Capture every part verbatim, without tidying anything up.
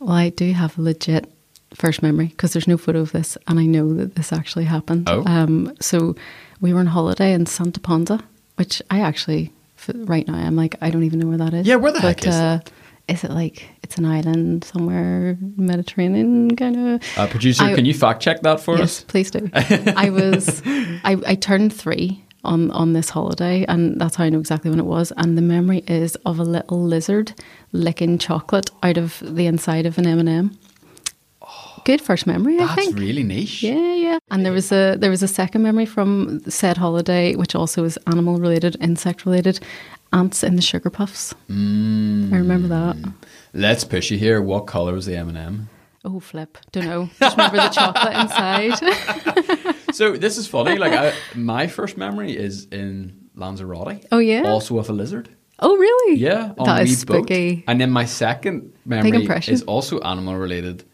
Well, I do have a legit first memory because there's no photo of this, and I know that this actually happened. Oh. Um, so we were on holiday in Santa Ponsa, which I actually, right now, I'm like, I don't even know where that is. Yeah, where the but, heck is uh, that? Is it like, it's an island somewhere, Mediterranean kind of? Uh, producer, I, can you fact check that for yes, us? Yes, please do. I was, I, I turned three on, on this holiday, and that's how I know exactly when it was. And the memory is of a little lizard licking chocolate out of the inside of an M and M. Good first memory, I think. That's really niche. Yeah, yeah. And there was a there was a second memory from said holiday, which also is animal related, insect related. Ants in the sugar puffs. Mm. I remember that. Let's push you here. What colour was the M and M? Oh, flip. Don't know. Just remember the chocolate inside. So this is funny. Like I, my first memory is in Lanzarote. Oh yeah. Also with a lizard. Oh really? Yeah. On that is spooky. Boat. And then my second memory is also animal related.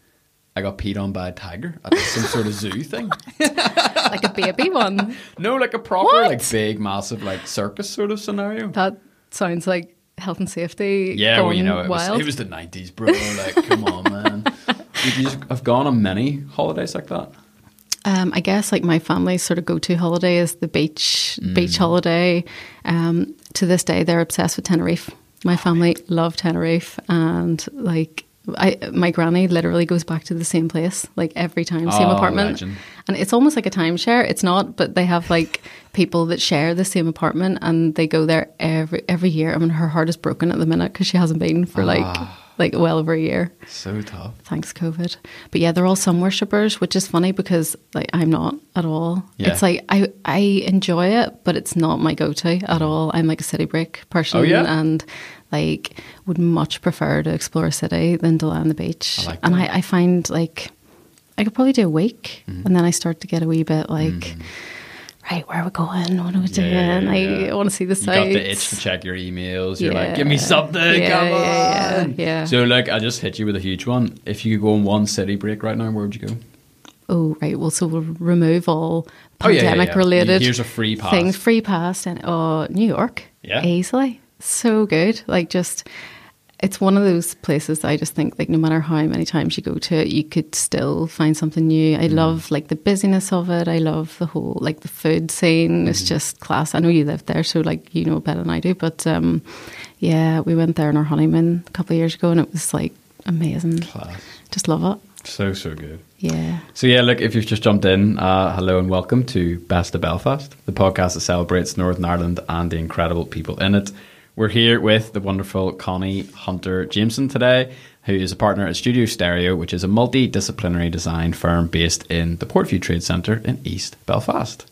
I got peed on by a tiger at some sort of zoo thing. Like a baby one? No, like a proper, what? like big, massive, like circus sort of scenario. That sounds like health and safety. Yeah, well, you know, it was, it was the nineties, bro. Like, come on, man. Would you just have gone on many holidays like that? Um, I guess like my family's sort of go-to holiday is the beach, mm. beach holiday. Um, to this day, they're obsessed with Tenerife. My family oh, love Tenerife, and like, I, my granny literally goes back to the same place like every time, same oh, apartment legend. And it's almost like a timeshare. It's not, but they have like people that share the same apartment, and they go there every every year. I mean, her heart is broken at the minute because she hasn't been for like ah, like well over a year. So tough. Thanks COVID. But yeah, they're all sun worshippers, which is funny because like I'm not at all. Yeah. It's like I, I enjoy it, but it's not my go-to at mm. all. I'm like a city break person. Oh, yeah? And like would much prefer to explore a city than to lie on the beach. I like and I, I find like I could probably do a week mm. and then I start to get a wee bit like mm. right, where are we going? What are we doing? Yeah, yeah, yeah. I want to see the sights. You got the itch to check your emails. You're yeah. like, give me something, yeah, come yeah, on. Yeah, yeah. So like I just hit you with a huge one. If you could go on one city break right now, where would you go? Oh, right. Well, so we'll remove all pandemic-related oh, yeah, yeah, yeah. Here's a free pass. Things. Free pass. And oh, New York. Yeah. Easily. So good. Like just, it's one of those places that I just think like no matter how many times you go to it, you could still find something new. I mm. love like the busyness of it. I love the whole, like the food scene. Mm. It's just class. I know you lived there, so like, you know better than I do. But um, yeah, we went there on our honeymoon a couple of years ago and it was like amazing. Class. Just love it. So, so good. Yeah. So yeah, look, if you've just jumped in, uh, hello and welcome to Best of Belfast, the podcast that celebrates Northern Ireland and the incredible people in it. We're here with the wonderful Connie Hunter-Jamison today, who is a partner at Studio Stereo, which is a multidisciplinary design firm based in the Portview Trade Center in East Belfast.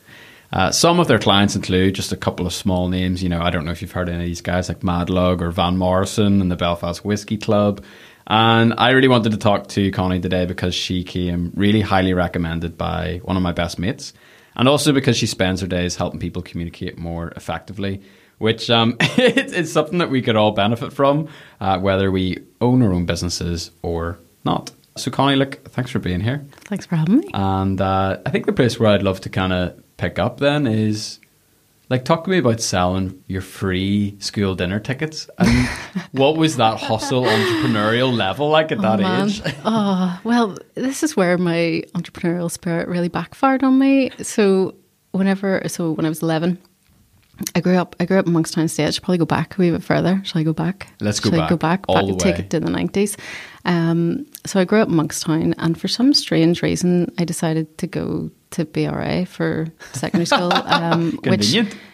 Uh, some of their clients include just a couple of small names. You know, I don't know if you've heard of any of these guys like Madlug or Van Morrison and the Belfast Whiskey Club. And I really wanted to talk to Connie today because she came really highly recommended by one of my best mates, and also because she spends her days helping people communicate more effectively, which um, it's, it's something that we could all benefit from, uh, whether we own our own businesses or not. So Connie, look, thanks for being here. Thanks for having me. And uh, I think the place where I'd love to kind of pick up then is, like, talk to me about selling your free school dinner tickets. And what was that hustle entrepreneurial level like at oh, that man. age? Oh, well, this is where my entrepreneurial spirit really backfired on me. So whenever, so when I was eleven... I grew up I grew up in Monkstown State. I should probably go back a wee bit further. Shall I go back? Let's go Shall back. I go back, back and take it to the nineties. Um, so I grew up in Monkstown, and for some strange reason I decided to go to B R A for secondary school, um, which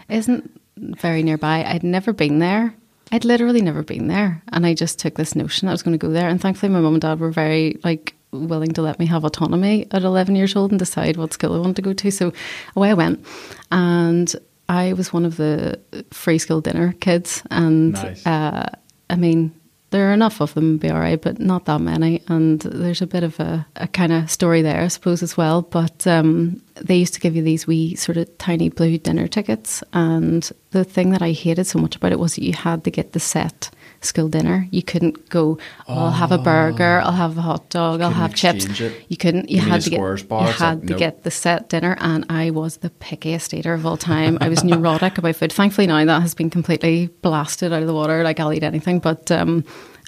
isn't very nearby. I'd never been there. I'd literally never been there. And I just took this notion that I was going to go there. And thankfully my mum and dad were very like willing to let me have autonomy at eleven years old and decide what school I wanted to go to. So away I went. And I was one of the free school dinner kids, and nice. uh, I mean, there are enough of them in B R A, but not that many, and there's a bit of a, a kind of story there, I suppose, as well, but um, they used to give you these wee sort of tiny blue dinner tickets, and the thing that I hated so much about it was that you had to get the set school dinner. You couldn't go, oh, I'll have a burger, I'll have a hot dog, I'll have chips. It. You couldn't. You, you had to get box, you had like, to nope. get the set dinner, and I was the pickiest eater of all time. I was neurotic about food. Thankfully now that has been completely blasted out of the water. Like I'll eat anything, but um,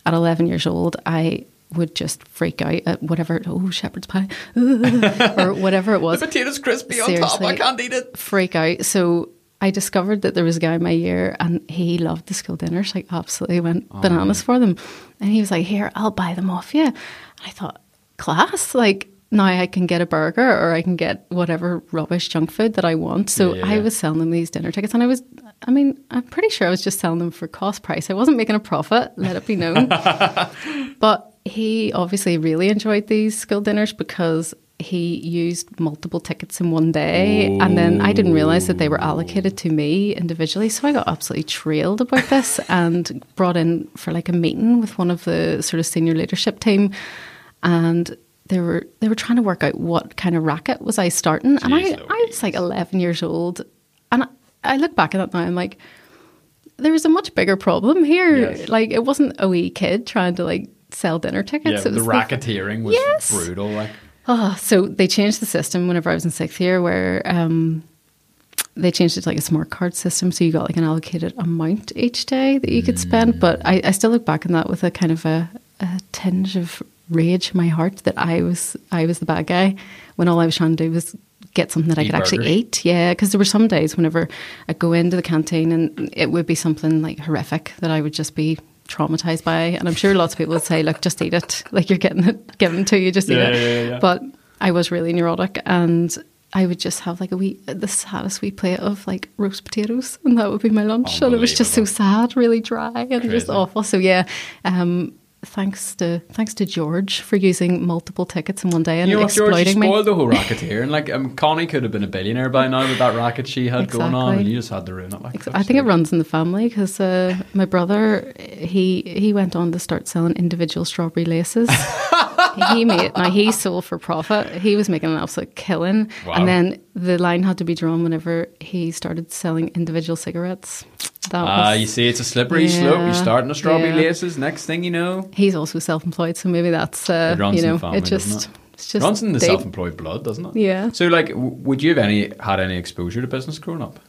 at eleven years old, I would just freak out at whatever, oh, shepherd's pie, or whatever it was. The potato's crispy on top, I can't eat it. Freak out. So I discovered that there was a guy my year and he loved the school dinners, like absolutely went oh, bananas man. for them. And he was like, here, I'll buy them off you. And I thought, class, like now I can get a burger or I can get whatever rubbish junk food that I want. So yeah, yeah, I was selling them these dinner tickets and I was, I mean, I'm pretty sure I was just selling them for cost price. I wasn't making a profit, let it be known. But he obviously really enjoyed these school dinners because he used multiple tickets in one day. Ooh. And then I didn't realise that they were allocated to me individually. So I got absolutely trailed about this and brought in for like a meeting with one of the sort of senior leadership team. And they were they were trying to work out what kind of racket was I starting. Jeez, and I, oh, I was like eleven years old. And I, I look back at that now, I'm like, there was a much bigger problem here. Yes. Like it wasn't a wee kid trying to like sell dinner tickets. Yeah, it was the racketeering the, was yes. brutal. Like. Oh, so they changed the system whenever I was in sixth year where um, they changed it to like a smart card system. So you got like an allocated amount each day that you could spend. Mm. But I, I still look back on that with a kind of a, a tinge of rage in my heart that I was I was the bad guy when all I was trying to do was get something that eat I could burgers. actually eat. Yeah, because there were some days whenever I'd go into the canteen and it would be something like horrific that I would just be traumatized by, and I'm sure lots of people would say, look, just eat it, like you're getting it given to you, just eat yeah, it yeah, yeah. But I was really neurotic and I would just have like a wee the saddest wee plate of like roast potatoes and that would be my lunch, and it was just so sad, really dry and Crazy. just awful. So yeah, um thanks to thanks to George for using multiple tickets in one day and you know, exploiting me. You spoiled the whole racket here. And like um, Connie could have been a billionaire by now with that racket she had exactly. going on, and you just had to ruin it. Like exactly. I think it runs in the family because uh, my brother, he he went on to start selling individual strawberry laces. He made now he sold for profit. He was making an absolute killing. Wow. And then the line had to be drawn whenever he started selling individual cigarettes. Ah, uh, you see, it's a slippery yeah, slope. You're starting to strawberry yeah. laces. Next thing you know, he's also self-employed, so maybe that's uh, it runs you know, in the family, it just it? it's just it runs in the deep. self-employed blood, doesn't it? Yeah. So, like, w- would you have any had any exposure to business growing up,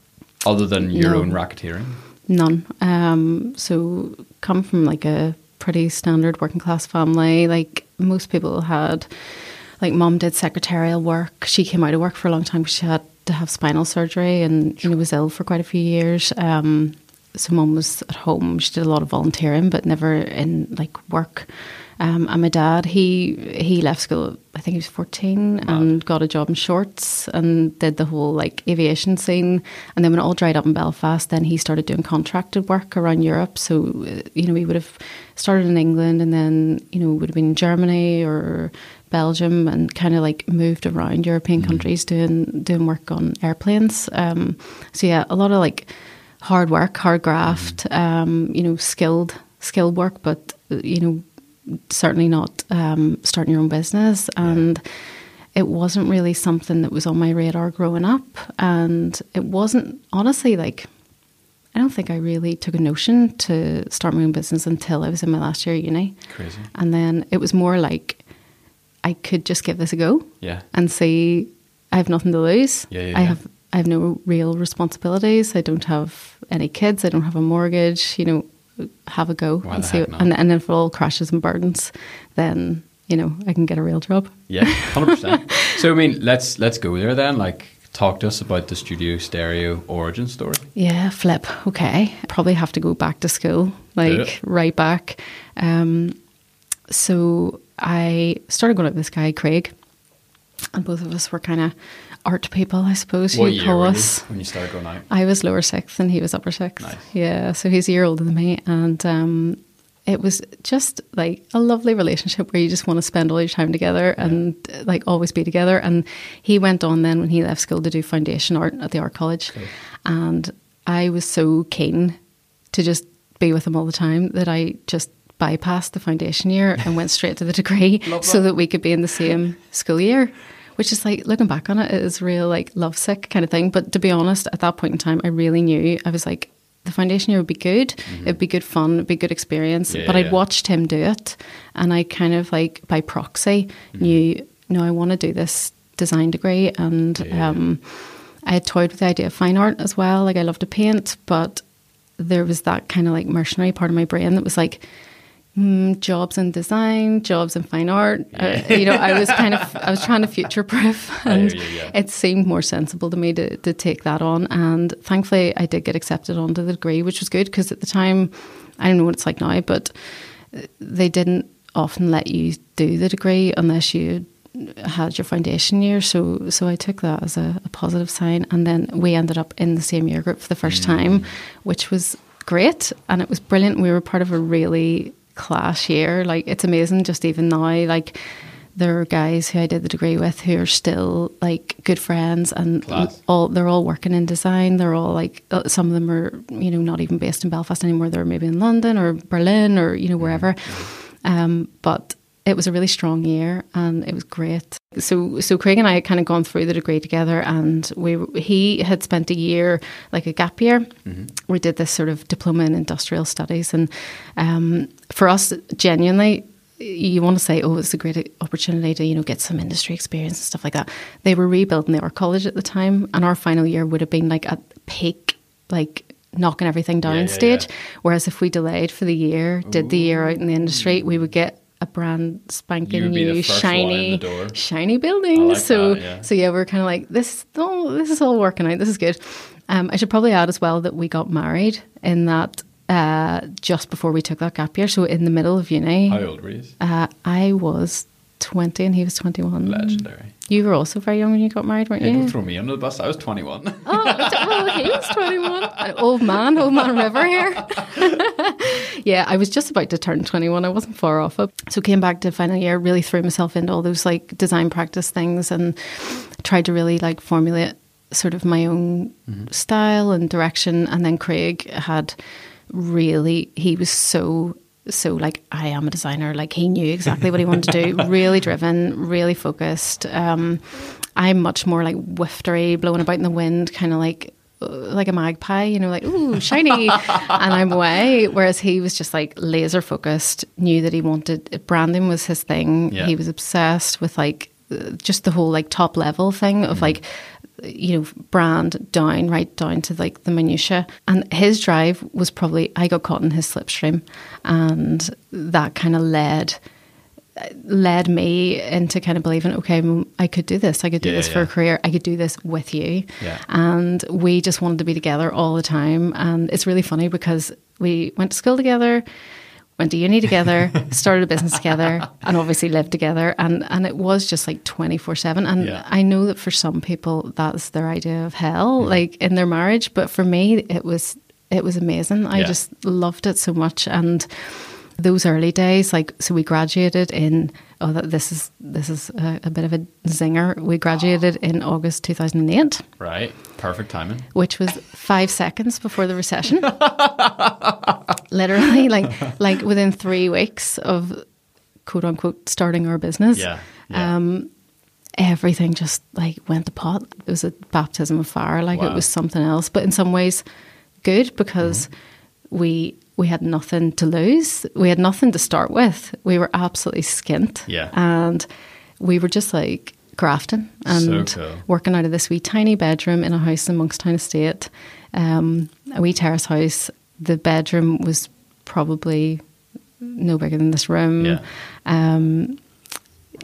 other than your None. own racketeering? None. Um, so, come from like a pretty standard working-class family. Like most people had, like, mom did secretarial work. She came out of work for a long time because she had to have spinal surgery, and you know, was ill for quite a few years. Um, So mum was at home. She did a lot of volunteering, but never in like work. Um, and my dad, he he left school, I think he was fourteen, Mad. and got a job in Shorts and did the whole like aviation scene. And then when it all dried up in Belfast, then he started doing contracted work around Europe. So, you know, he would have started in England and then, you know, would have been in Germany or Belgium and kind of like moved around European mm. countries doing, doing work on airplanes. Um, so yeah, a lot of like hard work, hard graft, um, you know, skilled, skilled work, but, you know, certainly not um, starting your own business. And yeah. it wasn't really something that was on my radar growing up. And it wasn't, honestly, like, I don't think I really took a notion to start my own business until I was in my last year of uni. Crazy. And then it was more like, I could just give this a go yeah. and see, I have nothing to lose. Yeah, yeah, I have I have no real responsibilities. I don't have any kids. I don't have a mortgage. You know, have a go Why and see. What, and, and if it all crashes and burns, then you know I can get a real job. Yeah, hundred percent. So I mean, let's let's go there then. Like, talk to us about the Studio Stereo origin story. Yeah, flip. Okay, probably have to go back to school, like right back. Um, so I started going out with this guy Craig, and both of us were kind of art people, I suppose what you'd call us. When you started going out? I was lower sixth and he was upper sixth. Nice. Yeah, so he's a year older than me. And um, it was just like a lovely relationship where you just want to spend all your time together yeah. and like always be together. And he went on then when he left school to do foundation art at the art college. Cool. And I was so keen to just be with him all the time that I just bypassed the foundation year and went straight to the degree that. so that we could be in the same school year. Which is like, looking back on it, it is real like lovesick kind of thing. But to be honest, at that point in time, I really knew. I was like, the foundation year would be good. Mm-hmm. It'd be good fun. It'd be good experience. Yeah, but I'd yeah. watched him do it. And I kind of like by proxy mm-hmm. knew, no, I want to do this design degree. And yeah. um, I had toyed with the idea of fine art as well. Like I love to paint, but there was that kind of like mercenary part of my brain that was like, mm, jobs in design, jobs in fine art. Yeah. Uh, you know, I was kind of, I was trying to future-proof, and I hear you, yeah. It seemed more sensible to me to, to take that on. And thankfully, I did get accepted onto the degree, which was good, because at the time, I don't know what it's like now, but they didn't often let you do the degree unless you had your foundation year, so so I took that as a, a positive sign. And then we ended up in the same year group for the first mm. time, which was great, and it was brilliant. We were part of a really clash year. Like, it's amazing just even now, like, there are guys who I did the degree with who are still like good friends, and class. all they're all working in design. They're all like, some of them are, you know, not even based in Belfast anymore. They're maybe in London or Berlin or, you know, wherever. Um, but it was a really strong year, and it was great. So, so Craig and I had kind of gone through the degree together, and we he had spent a year, like a gap year. Mm-hmm. We did this sort of diploma in industrial studies, and um, for us, genuinely, you want to say, oh, it's a great opportunity to, you know, get some industry experience and stuff like that. They were rebuilding the art college at the time, and our final year would have been like at peak, like, knocking everything down yeah, yeah, stage. Yeah. Whereas if we delayed for the year, Ooh. did the year out in the industry, we would get a brand spanking new shiny shiny building. Like so that, yeah. so yeah, we we're kind of like, this oh, this is all working out. This is good. Um, I should probably add as well that we got married in that uh, just before we took that gap year. So in the middle of uni. How old were you? Uh, I was twenty and he was twenty-one. Legendary. You were also very young when you got married, weren't you? Hey, don't throw me under the bus. I was twenty-one. Oh, well, he was twenty-one. An old man, old man river here. Yeah, I was just about to turn twenty-one. I wasn't far off it. So came back to final year, really threw myself into all those like design practice things, and tried to really like formulate sort of my own mm-hmm. style and direction. And then Craig had really, he was so... So, like, I am a designer. Like, he knew exactly what he wanted to do. Really driven, really focused. Um, I'm much more, like, wiftery, blowing about in the wind, kind of like like a magpie, you know, like, ooh, shiny, and I'm away. Whereas he was just, like, laser-focused, knew that he wanted... Branding was his thing. Yeah. He was obsessed with, like, just the whole, like, top-level thing of, mm-hmm. like, you know, brand down, right down to like the minutiae. And his drive was probably, I got caught in his slipstream, and that kind of led led me into kind of believing, okay, I could do this. I could do yeah, this yeah. for a career. I could do this with you. Yeah. And we just wanted to be together all the time. And it's really funny because we went to school together, went to uni together, started a business together, and obviously lived together. And, and it was just like twenty-four seven. And yeah. I know that for some people, that's their idea of hell, yeah. like in their marriage. But for me, it was it was amazing. I yeah. just loved it so much. And those early days, like, so we graduated in, oh, this is, this is a, a bit of a zinger. We graduated oh. in August two thousand eight. Right. Perfect timing. Which was five seconds before the recession. Literally, like, like within three weeks of, quote unquote, starting our business. Yeah. yeah. Um, everything just like went to pot. It was a baptism of fire. Like wow. it was something else, but in some ways good, because mm-hmm. we, we had nothing to lose. We had nothing to start with. We were absolutely skint. Yeah. And we were just like grafting and so cool. working out of this wee tiny bedroom in a house in Monkstown Estate, um, a wee terrace house. The bedroom was probably no bigger than this room. Yeah. Um,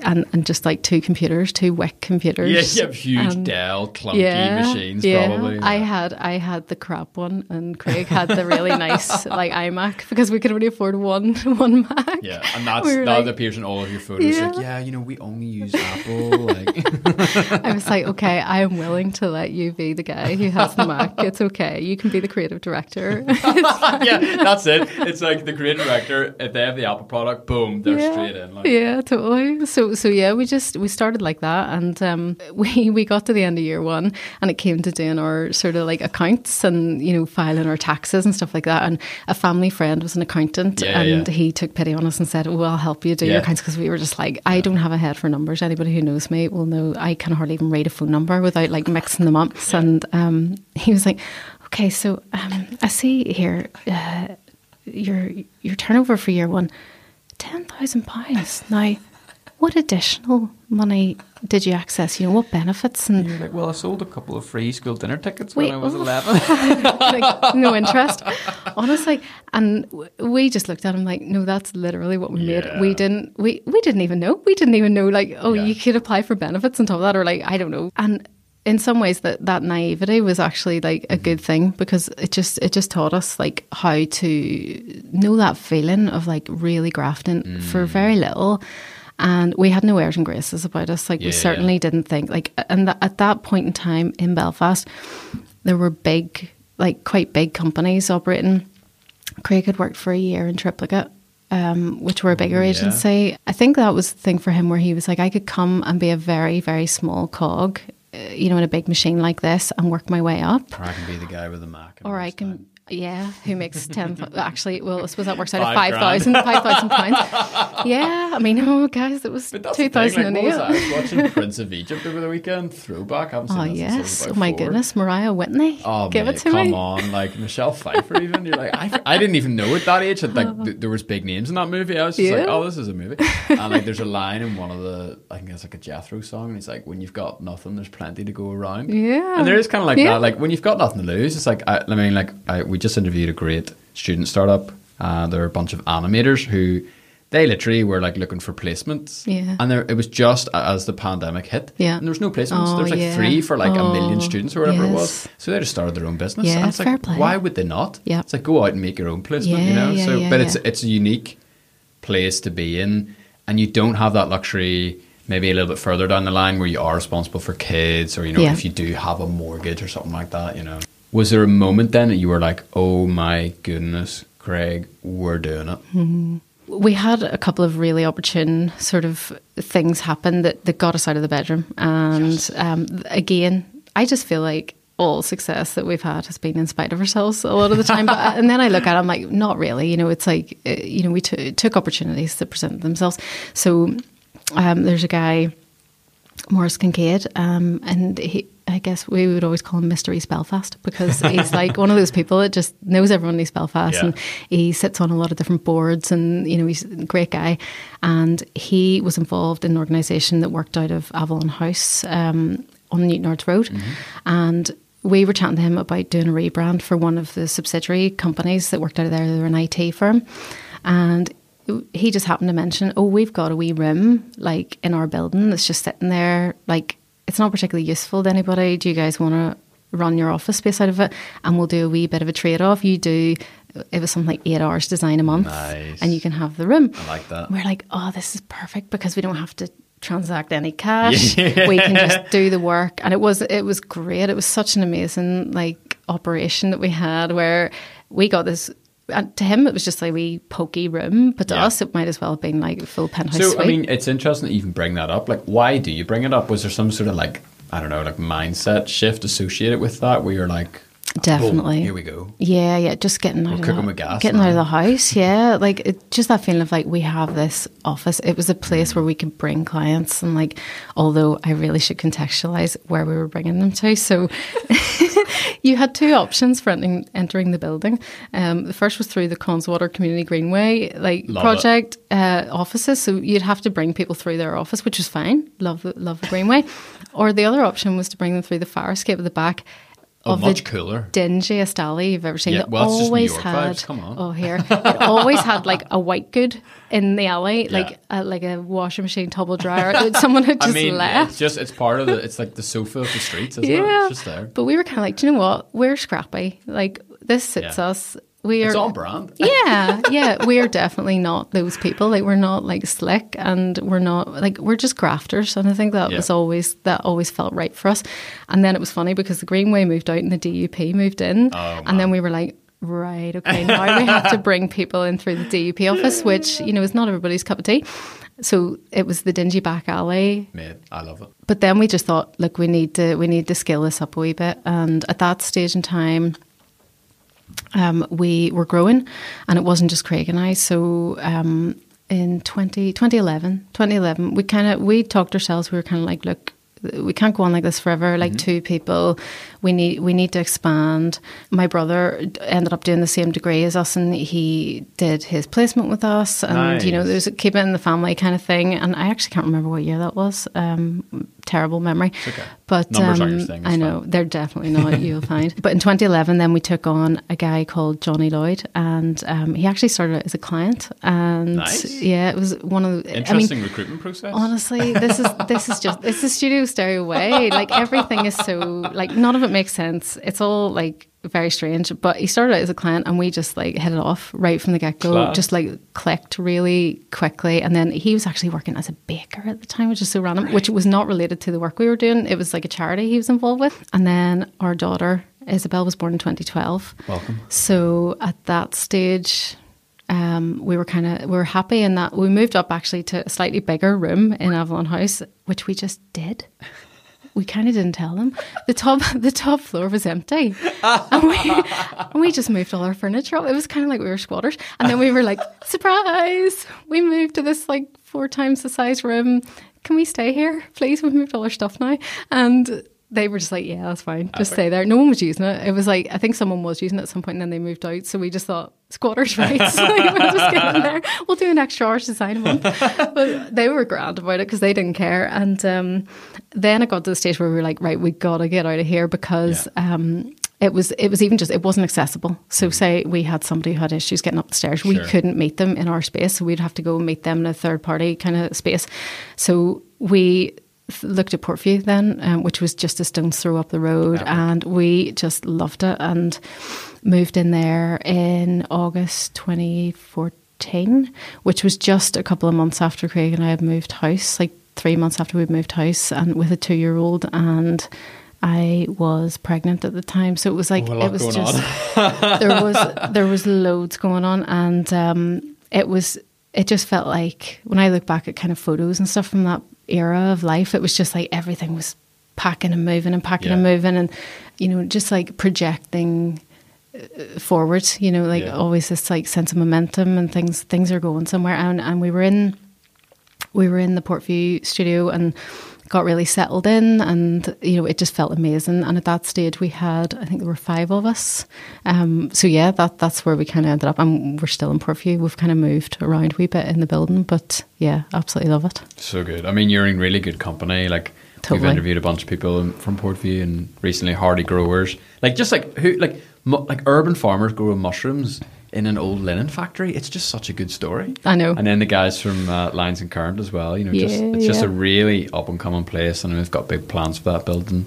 and, and just like two computers, two W I C computers. Yeah, you have huge um, Dell clunky yeah, machines yeah. probably. Yeah. I had I had the crap one, and Craig had the really nice like iMac, because we could only afford one one Mac. Yeah, and that's we that like, appears in all of your photos. Yeah. Like, yeah, you know, we only use Apple. Like, I was like, okay, I am willing to let you be the guy who has the Mac. It's okay. You can be the creative director. Yeah, that's it. It's like the creative director, if they have the Apple product, boom, they're yeah. straight in. Like, yeah, totally. So So, so yeah, we just, we started like that, and um, we, we got to the end of year one, and it came to doing our sort of like accounts and, you know, filing our taxes and stuff like that. And a family friend was an accountant yeah, and yeah. he took pity on us and said, well, I'll help you do yeah. your accounts, because we were just like, I yeah. don't have a head for numbers. Anybody who knows me will know I can hardly even read a phone number without like mixing them up. Yeah. And um, he was like, okay, so um, I see here, uh, your, your turnover for year one, ten thousand pounds. Now, what additional money did you access? You know, what benefits? And you're like, well, I sold a couple of free school dinner tickets we, when I was oh. eleven. Like, no interest, honestly. And we just looked at him like, no, that's literally what we yeah. made. We didn't, we we didn't even know. We didn't even know, like, oh, yeah. you could apply for benefits on top of that, or like, I don't know. And in some ways, that that naivety was actually like a good thing, because it just it just taught us like how to know that feeling of like really grafting mm. for very little. And we had no airs and graces about us. Like, yeah, we certainly yeah. didn't think. Like, and th- at that point in time in Belfast, there were big, like quite big companies operating. Craig had worked for a year in Triplicate, um, which were a bigger yeah. agency. I think that was the thing for him, where he was like, I could come and be a very, very small cog, uh, you know, in a big machine like this, and work my way up. Or I can be the guy with the market. Or I can... Time. Yeah, who makes ten? Actually, well, I suppose that works out at five thousand, five thousand pounds. Yeah, I mean, oh guys, it was two thousand and eight. I was watching Prince of Egypt over the weekend. Throwback. I haven't seen oh yes, oh my four. goodness, Mariah Whitney. Oh, give mate, it to come me. Come on, like Michelle Pfeiffer. Even you're like, I, I didn't even know at that age that like oh. th- there was big names in that movie. I was just yeah. like, oh, this is a movie. And like, there's a line in one of the, I think it's like a Jethro song, and he's like, when you've got nothing, there's plenty to go around. Yeah, and there is kind of like yeah. that. Like when you've got nothing to lose, it's like I, I mean, like I, we just interviewed a great student startup. Uh, there are a bunch of animators who they literally were like looking for placements. Yeah. And there, it was just as the pandemic hit. Yeah. And there was no placements. Oh, there was like yeah. three for like oh, a million students or whatever yes. it was. So they just started their own business. Yeah, and it's fair like, play. Why would they not? Yeah. It's like, go out and make your own placement, yeah, you know? Yeah, so, yeah, but yeah. it's it's a unique place to be in. And you don't have that luxury maybe a little bit further down the line where you are responsible for kids, or, you know, yeah. if you do have a mortgage or something like that, you know. Was there a moment then that you were like, oh my goodness, Craig, we're doing it? Mm-hmm. We had a couple of really opportune sort of things happen that, that got us out of the bedroom. And yes. um, again, I just feel like all success that we've had has been in spite of ourselves a lot of the time. But, and then I look at it, I'm like, not really. You know, it's like, you know, we t- took opportunities that presented themselves. So um, there's a guy, Morris Kincaid, um, and he... I guess we would always call him Mister East Belfast, because he's like one of those people that just knows everyone in East Belfast yeah. and he sits on a lot of different boards, and, you know, he's a great guy. And he was involved in an organisation that worked out of Avalon House um, on Newt Nords Road. Mm-hmm. And we were chatting to him about doing a rebrand for one of the subsidiary companies that worked out of there. They were an I T firm. And he just happened to mention, oh, we've got a wee room like in our building that's just sitting there, like, it's not particularly useful to anybody. Do you guys want to run your office space out of it? And we'll do a wee bit of a trade-off. You do, it was something like eight hours design a month. Nice. And you can have the room. I like that. We're like, oh, this is perfect, because we don't have to transact any cash. Yeah. We can just do the work. And it was, it was great. It was such an amazing like operation that we had, where we got this. And to him, it was just like a wee pokey room, but to yeah. us, it might as well have been like a full penthouse so, suite. So, I mean, it's interesting to even bring that up. Like, why do you bring it up? Was there some sort of like, I don't know, like mindset shift associated with that, where you're like, oh, definitely, boom, here we go. Yeah, yeah, just getting out, of, cooking that, with gas getting out of the house. Yeah, like it, just that feeling of like, we have this office. It was a place where we could bring clients, and like, although I really should contextualize where we were bringing them to. So you had two options for entering, entering the building. Um, the first was through the Conswater Community Greenway like love project uh, offices. So you'd have to bring people through their office, which was fine. Love, love the Greenway. Or the other option was to bring them through the fire escape at the back. Oh, of much the cooler. Dingiest alley you've ever seen. Yeah, well, it's always just New York had vibes. Come on. Oh, here it always had like a white good in the alley, yeah. like a, like a washer machine, towel dryer. Someone had just I mean, left. Yeah, it's just it's part of the. It's like the sofa of the streets, isn't yeah. it? It's just there. But we were kind of like, do you know what? We're scrappy. Like this suits yeah. us. We are. It's on brand. Yeah, yeah. We're definitely not those people. Like we're not like slick, and we're not like we're just grafters. And I think that yeah. was always that always felt right for us. And then it was funny because the Greenway moved out and the D U P moved in, oh, and then we were like, right, okay, now we have to bring people in through the D U P office, which you know is not everybody's cup of tea. So it was the dingy back alley. Mate, I love it. But then we just thought, look, we need to we need to scale this up a wee bit. And at that stage in time. Um, we were growing, and it wasn't just Craig and I. So um, in twenty, twenty eleven, twenty eleven, we kind of we talked ourselves. We were kind of like, look, we can't go on like this forever, like mm-hmm. two people. We need we need to expand. My brother ended up doing the same degree as us, and he did his placement with us. And, nice. you know, there's a keep it in the family kind of thing. And I actually can't remember what year that was. Um, terrible memory. It's okay. But numbers um, aren't your thing. I know, fine. They're definitely not, you'll find. But in twenty eleven, then we took on a guy called Johnny Lloyd, and um, he actually started out as a client. And nice. Yeah, it was one of the... Interesting I mean, recruitment process. Honestly, this is this is just... It's the Studio Stereo way. Like, everything is so... Like, none of it makes sense. It's all, like, very strange. But he started out as a client, and we just, like, hit it off right from the get-go. Class. Just, like, clicked really quickly. And then he was actually working as a baker at the time, which is so random, right. which was not related to the work we were doing. It was, like, a charity he was involved with. And then our daughter, Isabel, was born in twenty twelve. Welcome. So at that stage... Um, we were kind of, we were happy in that we moved up actually to a slightly bigger room in Avalon House, which we just did. We kind of didn't tell them. The top, the top floor was empty. And we, and we just moved all our furniture up. It was kind of like we were squatters. And then we were like, surprise, we moved to this like four times the size room. Can we stay here? Please, we've moved all our stuff now. And they were just like, yeah, that's fine. Just Perfect. Stay there. No one was using it. It was like, I think someone was using it at some point and then they moved out. So we just thought, squatters' rights. Like, we'll just get in there. We'll do an extra hour's design a month. But they were grand about it because they didn't care. And um, then it got to the stage where we were like, right, we got to get out of here because... Yeah. Um, It was it was even just, it wasn't accessible. So say we had somebody who had issues getting up the stairs. Sure. We couldn't meet them in our space. So we'd have to go meet them in a third party kind of space. So we looked at Portview then, um, which was just a stone's throw up the road. And we just loved it and moved in there in August twenty fourteen, which was just a couple of months after Craig and I had moved house, like three months after we'd moved house and with a two-year-old and... I was pregnant at the time, so it was like oh, it was just there was there was loads going on, and um, it was it just felt like when I look back at kind of photos and stuff from that era of life, it was just like everything was packing and moving and packing yeah. and moving, and you know just like projecting forward, you know, like yeah. always this like sense of momentum and things things are going somewhere, and and we were in we were in the Portview studio and. Got really settled in and, you know, it just felt amazing. And at that stage we had, I think there were five of us. Um, so yeah, that that's where we kind of ended up. And we're still in Portview. We've kind of moved around a wee bit in the building, but yeah, absolutely love it. So good. I mean, you're in really good company. Like totally. We've interviewed a bunch of people from Portview and recently hardy growers. Like just like, who like mu- like urban farmers growing mushrooms in an old linen factory. It's just such a good story. I know. And then the guys from uh, Lines and Current as well, you know, yeah, just it's yeah. just a really up and coming place, and we've got big plans for that building.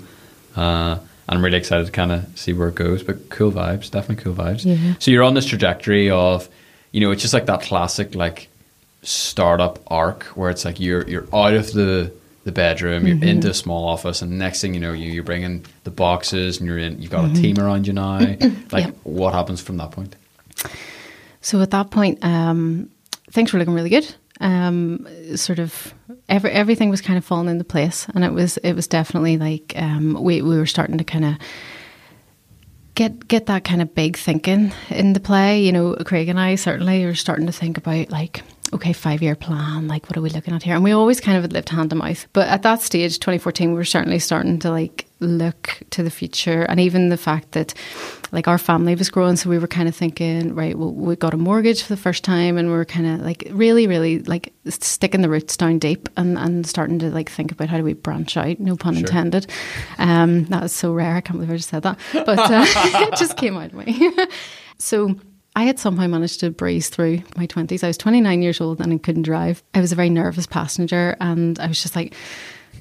Uh, and I'm really excited to kind of see where it goes, but cool vibes, definitely cool vibes. Yeah. So you're on this trajectory of, you know, it's just like that classic like startup arc where it's like you're you're out of the the bedroom, you're mm-hmm. into a small office, and next thing you know, you you bring in the boxes and you're in you've got mm-hmm. a team around you now. Like yeah. what happens from that point? So at that point, um, things were looking really good. Um, sort of every, everything was kind of falling into place, and it was it was definitely like um, we we were starting to kind of get get that kind of big thinking into play. You know, Craig and I certainly were starting to think about like. Okay, five-year plan, like what are we looking at here? And we always kind of lived hand to mouth. But at that stage, twenty fourteen, we were certainly starting to like look to the future, and even the fact that like our family was growing. So we were kind of thinking, right, well, we got a mortgage for the first time, and we were kind of like really, really like sticking the roots down deep and, and starting to like think about how do we branch out, no pun sure. intended. Um, that was so rare. I can't believe I just said that. But uh, it just came out of me. So... I had somehow managed to breeze through my twenties. I was twenty-nine years old and I couldn't drive. I was a very nervous passenger and I was just like,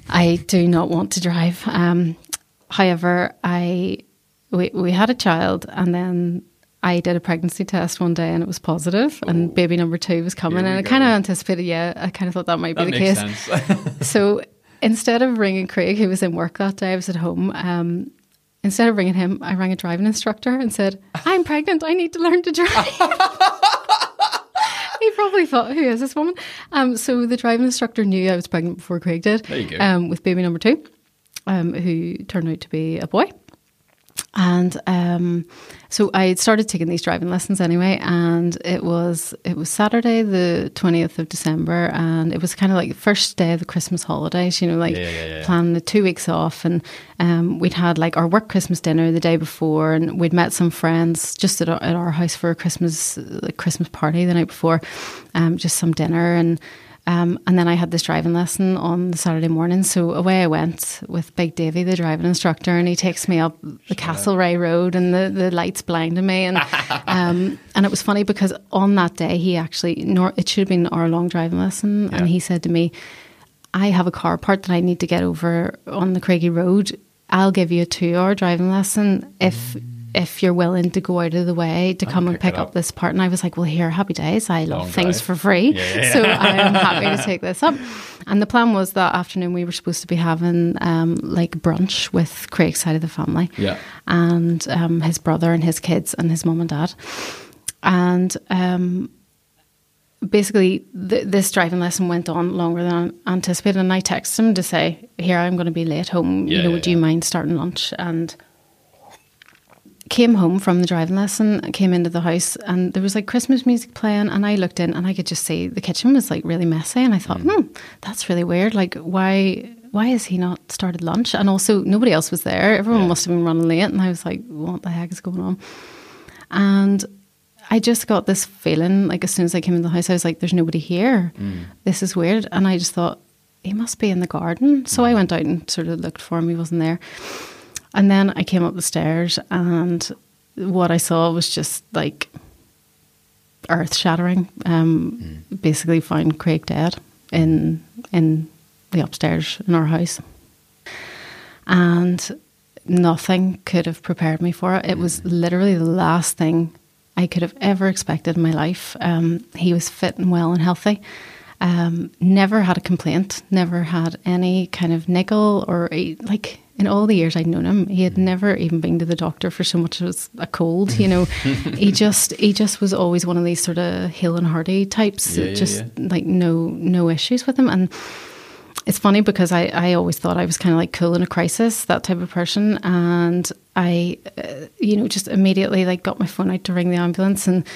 I do not want to drive. Um, however, I we, we had a child, and then I did a pregnancy test one day and it was positive, oh, and baby number two was coming, and I kind of anticipated, yeah, I kind of thought that might that be the case. Sense. So instead of ringing Craig, who was in work that day, I was at home, um, Instead of ringing him, I rang a driving instructor and said, I'm pregnant, I need to learn to drive. He probably thought, who is this woman? Um, so the driving instructor knew I was pregnant before Craig did. There you go. Um, with baby number two, um, who turned out to be a boy. And um, so I started taking these driving lessons anyway, and it was it was Saturday the twentieth of December, and it was kind of like the first day of the Christmas holidays, you know, like yeah, yeah, yeah. planning the two weeks off, and um, we'd had like our work Christmas dinner the day before, and we'd met some friends just at our, at our house for a Christmas like Christmas party the night before, um, just some dinner, and um, and then I had this driving lesson on the Saturday morning, so away I went with Big Davey, the driving instructor, and he takes me up the Castlereagh Road, and the, the lights blinded me, and um, and it was funny because on that day he actually, it should have been an hour long driving lesson, yeah. and he said to me, I have a car part that I need to get over on the Craigie Road, I'll give you a two hour driving lesson if if you're willing to go out of the way to come and pick up this part. And I was like, well, here, happy days. I love things for free. Yeah, yeah. So I am happy to take this up. And the plan was that afternoon we were supposed to be having um, like brunch with Craig's side of the family. Yeah. And um, his brother and his kids and his mum and dad. And um, basically th- this driving lesson went on longer than anticipated. And I texted him to say, here, I'm going to be late home. Yeah, you know, yeah, would you yeah. mind starting lunch? And came home from the driving lesson, came into the house, and there was like Christmas music playing, and I looked in and I could just see the kitchen was like really messy, and I thought, mm. hmm, that's really weird. Like, why why has he not started lunch? And also nobody else was there. Everyone yeah. must have been running late, and I was like, what the heck is going on? And I just got this feeling, like as soon as I came in the house, I was like, there's nobody here. Mm. This is weird. And I just thought, he must be in the garden. So mm. I went out and sort of looked for him. He wasn't there. And then I came up the stairs, and what I saw was just like earth-shattering. Um, mm. Basically, found Craig dead in in the upstairs in our house, and nothing could have prepared me for it. It mm. was literally the last thing I could have ever expected in my life. Um, he was fit and well and healthy. Um, never had a complaint. Never had any kind of niggle or a, like. In all the years I'd known him, he had never even been to the doctor for so much as a cold, you know. he just he just was always one of these sort of hale and hearty types, yeah, just yeah, yeah. like no no issues with him. And it's funny because I, I always thought I was kind of like cool in a crisis, that type of person. And I, uh, you know, just immediately like got my phone out to ring the ambulance, and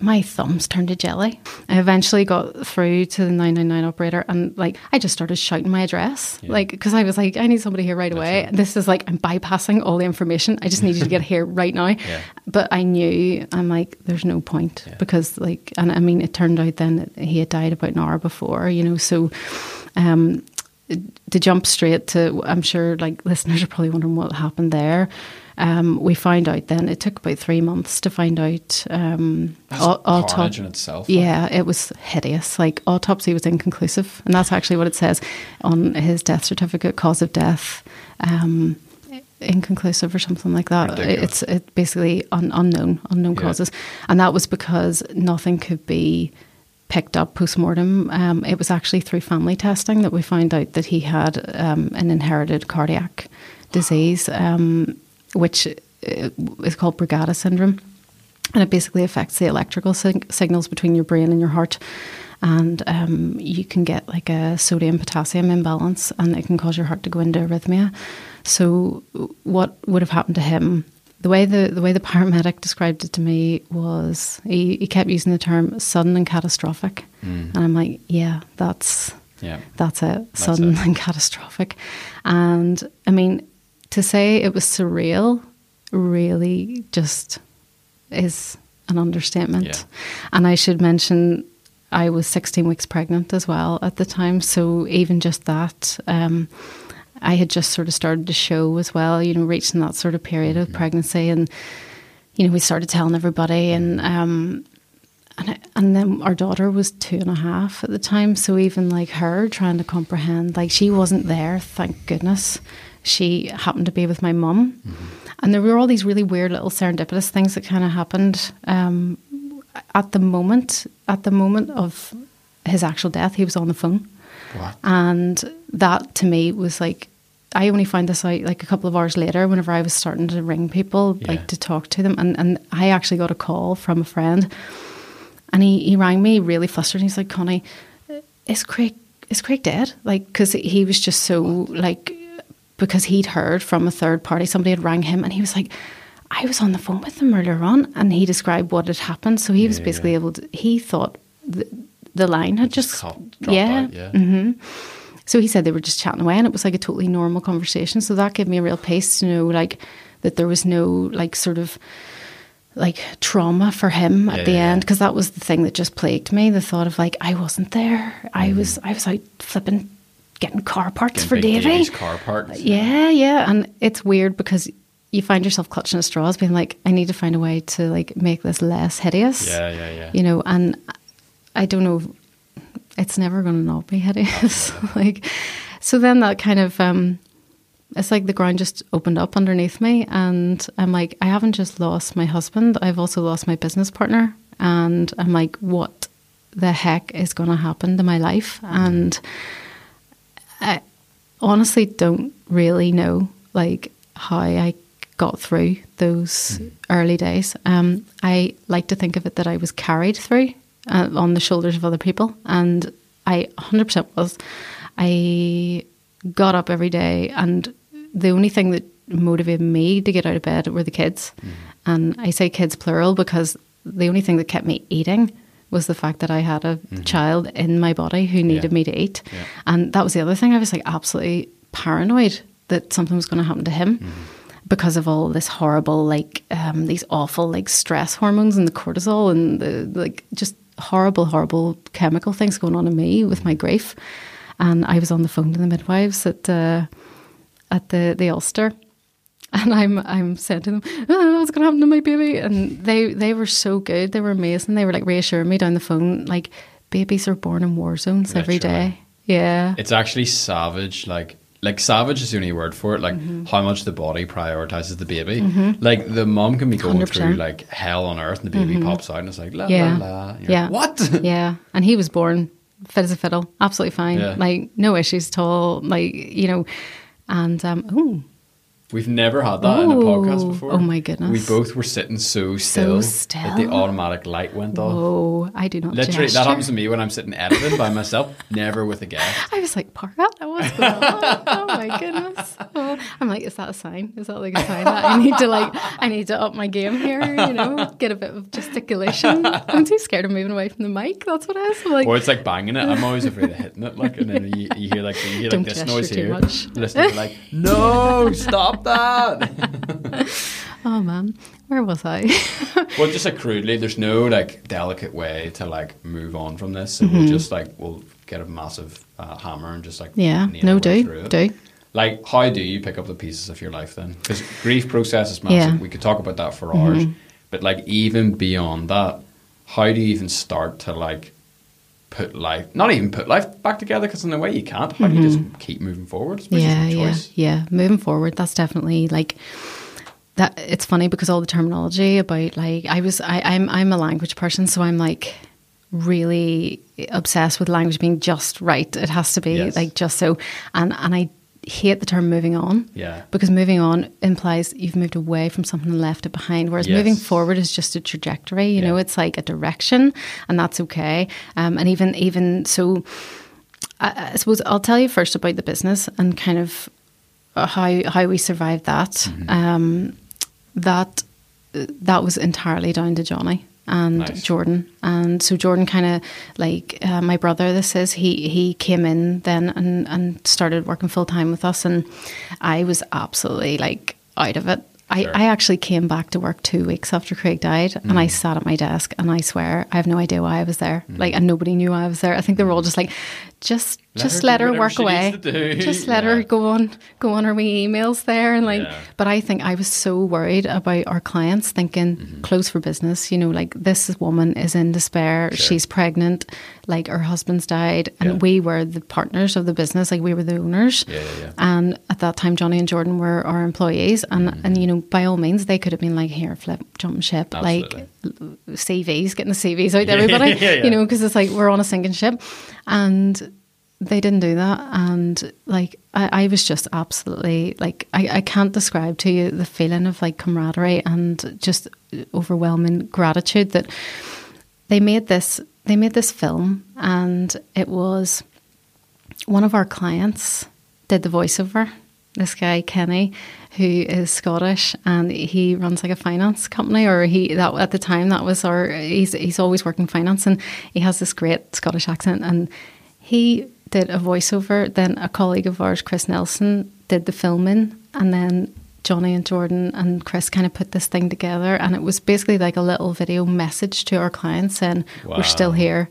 my thumbs turned to jelly. I eventually got through to the nine nine nine operator, and like I just started shouting my address, yeah. like because I was like, I need somebody here right That's away. Right. This is like I'm bypassing all the information. I just need you to get here right now. Yeah. But I knew I'm like, there's no point yeah. because like, and I mean, it turned out then that he had died about an hour before, you know. So, um, to jump straight to, I'm sure like listeners are probably wondering what happened there. Um, we found out then, it took about three months to find out. Um, that's au- carnage auto- in itself. Yeah, like. It was hideous. Like, autopsy was inconclusive, and that's actually what it says on his death certificate, cause of death, um, inconclusive or something like that. Ridiculous. It's it basically un- unknown, unknown yeah. causes. And that was because nothing could be picked up post-mortem. Um, it was actually through family testing that we found out that he had um, an inherited cardiac disease, um, which is called Brugada syndrome. And it basically affects the electrical sig- signals between your brain and your heart. And um, you can get like a sodium-potassium imbalance, and it can cause your heart to go into arrhythmia. So what would have happened to him, the way the, the way the paramedic described it to me was, he, he kept using the term sudden and catastrophic. Mm. And I'm like, yeah, that's, yeah. that's it, that's sudden it. and catastrophic. And I mean, to say it was surreal really just is an understatement. Yeah. And I should mention I was sixteen weeks pregnant as well at the time. So even just that, um, I had just sort of started to show as well, you know, reaching that sort of period of mm-hmm. pregnancy. And, you know, we started telling everybody, and um, and, I, and then our daughter was two and a half at the time. So even like her trying to comprehend, like she wasn't there, thank goodness. She happened to be with my mum. Mm-hmm. And there were all these really weird little serendipitous things that kind of happened. Um, at the moment, at the moment of his actual death, he was on the phone. What? And that to me was like, I only found this out like a couple of hours later whenever I was starting to ring people, yeah. like to talk to them. And, and I actually got a call from a friend, and he, he rang me really flustered. And he's like, Connie, is Craig, is Craig dead? Like, because he was just so like... because he'd heard from a third party, somebody had rang him and he was like, I was on the phone with them earlier on, and he described what had happened. So he yeah, was basically yeah. able to, he thought the, the line had it just, just yeah, out, yeah. Mm-hmm. So he said they were just chatting away, and it was like a totally normal conversation. So that gave me a real peace to know, like, that there was no like sort of like trauma for him at yeah, the yeah. end, because that was the thing that just plagued me. The thought of like, I wasn't there. Mm-hmm. I was I was out flipping, getting car parts getting for Davey. Davey's car parts. Yeah, yeah, and it's weird because you find yourself clutching at straws, being like, I need to find a way to like make this less hideous. Yeah, yeah, yeah. You know, and I don't know, it's never going to not be hideous. Like, so then that kind of, um, it's like the ground just opened up underneath me, and I'm like, I haven't just lost my husband, I've also lost my business partner, and I'm like, what the heck is going to happen to my life? And I honestly don't really know, like, how I got through those mm. early days. Um, I like to think of it that I was carried through uh, on the shoulders of other people, and I one hundred percent was. I got up every day, and the only thing that motivated me to get out of bed were the kids. Mm. And I say kids plural because the only thing that kept me eating was the fact that I had a mm-hmm. child in my body who needed yeah. me to eat. Yeah. And that was the other thing. I was like absolutely paranoid that something was going to happen to him. Mm. Because of all this horrible, like, um, these awful, like, stress hormones and the cortisol and the, like, just horrible, horrible chemical things going on in me with my grief. And I was on the phone to the midwives at uh, at the, the Ulster, and I'm I'm saying to them, oh, what's going to happen to my baby? And they, they were so good. They were amazing. They were, like, reassuring me down the phone, like, babies are born in war zones Literally. every day. Yeah. It's actually savage, like, Like, savage is the only word for it. Like, mm-hmm. how much the body prioritizes the baby. Mm-hmm. Like, the mom can be going one hundred percent through, like, hell on earth, and the baby mm-hmm. pops out and it's like, la, yeah. la, la. Yeah. Like, what? Yeah. And he was born fit as a fiddle. Absolutely fine. Yeah. Like, no issues at all. Like, you know, and, um, oh. We've never had that Ooh. in a podcast before. Oh, my goodness. We both were sitting so still, so still. that the automatic light went off. Oh, I do not Literally, gesture. That happens to me when I'm sitting editing by myself, never with a guest. I was like, Park that, what's going on? Oh, my goodness. Oh. I'm like, is that a sign? Is that like a sign that I need to, like, I need to up my game here, you know, get a bit of gesticulation. I'm too scared of moving away from the mic. That's what it is. I'm like, or it's like banging it. I'm always afraid of hitting it. Like, and then you, you hear, like, you hear, like this noise here. Don't gesture too much. Listening to, like, no, stop. That. Oh man, where was I? Well, just like crudely, there's no like delicate way to like move on from this, so mm-hmm. we'll just like we'll get a massive uh, hammer and just like yeah no do do like how do you pick up the pieces of your life then, because grief process is massive. Yeah. We could talk about that for mm-hmm. hours, but like even beyond that, how do you even start to like put life, not even put life back together, because in a way you can't. How mm-hmm. do you just keep moving forward? Yeah, yeah, yeah. Moving forward, that's definitely like that. It's funny because all the terminology about like I was, I, I'm, I'm a language person, so I'm like really obsessed with language being just right. It has to be yes. like just so, and and I hate the term moving on. Yeah, because moving on implies you've moved away from something and left it behind, whereas yes. moving forward is just a trajectory, you yeah. know, it's like a direction, and that's okay. Um, and even even so, I, I suppose I'll tell you first about the business and kind of how how we survived that. Mm-hmm. Um, that that was entirely down to Johnny and nice. Jordan. And so Jordan kind of like uh, my brother, this is he he came in then and and started working full time with us, and I was absolutely like out of it. I, sure. I actually came back to work two weeks after Craig died, mm. and I sat at my desk, and I swear I have no idea why I was there. Mm. Like, and nobody knew I was there. I think they were all just like, just let just her let her work away, just let yeah. her go on go on her wee emails there, and like. Yeah. But I think I was so worried about our clients thinking mm-hmm. close for business. You know, like this woman is in despair. Sure. She's pregnant. Like her husband's died, and yeah. we were the partners of the business. Like we were the owners. Yeah, yeah, yeah. And at that time, Johnny and Jordan were our employees, and mm-hmm. and you know. By all means, they could have been like, here, flip, jump ship, Absolutely. like C Vs, getting the C Vs out to everybody, yeah, yeah. you know, because it's like we're on a sinking ship. And they didn't do that. And like, I, I was just absolutely like, I, I can't describe to you the feeling of like camaraderie and just overwhelming gratitude that they made this, they made this film. And it was one of our clients did the voiceover this guy Kenny, who is Scottish, and he runs like a finance company, or he that at the time that was our. He's he's always working finance, and he has this great Scottish accent, and he did a voiceover. Then a colleague of ours, Chris Nelson, did the filming, and then Johnny and Jordan and Chris kind of put this thing together, and it was basically like a little video message to our clients saying, wow, we're still here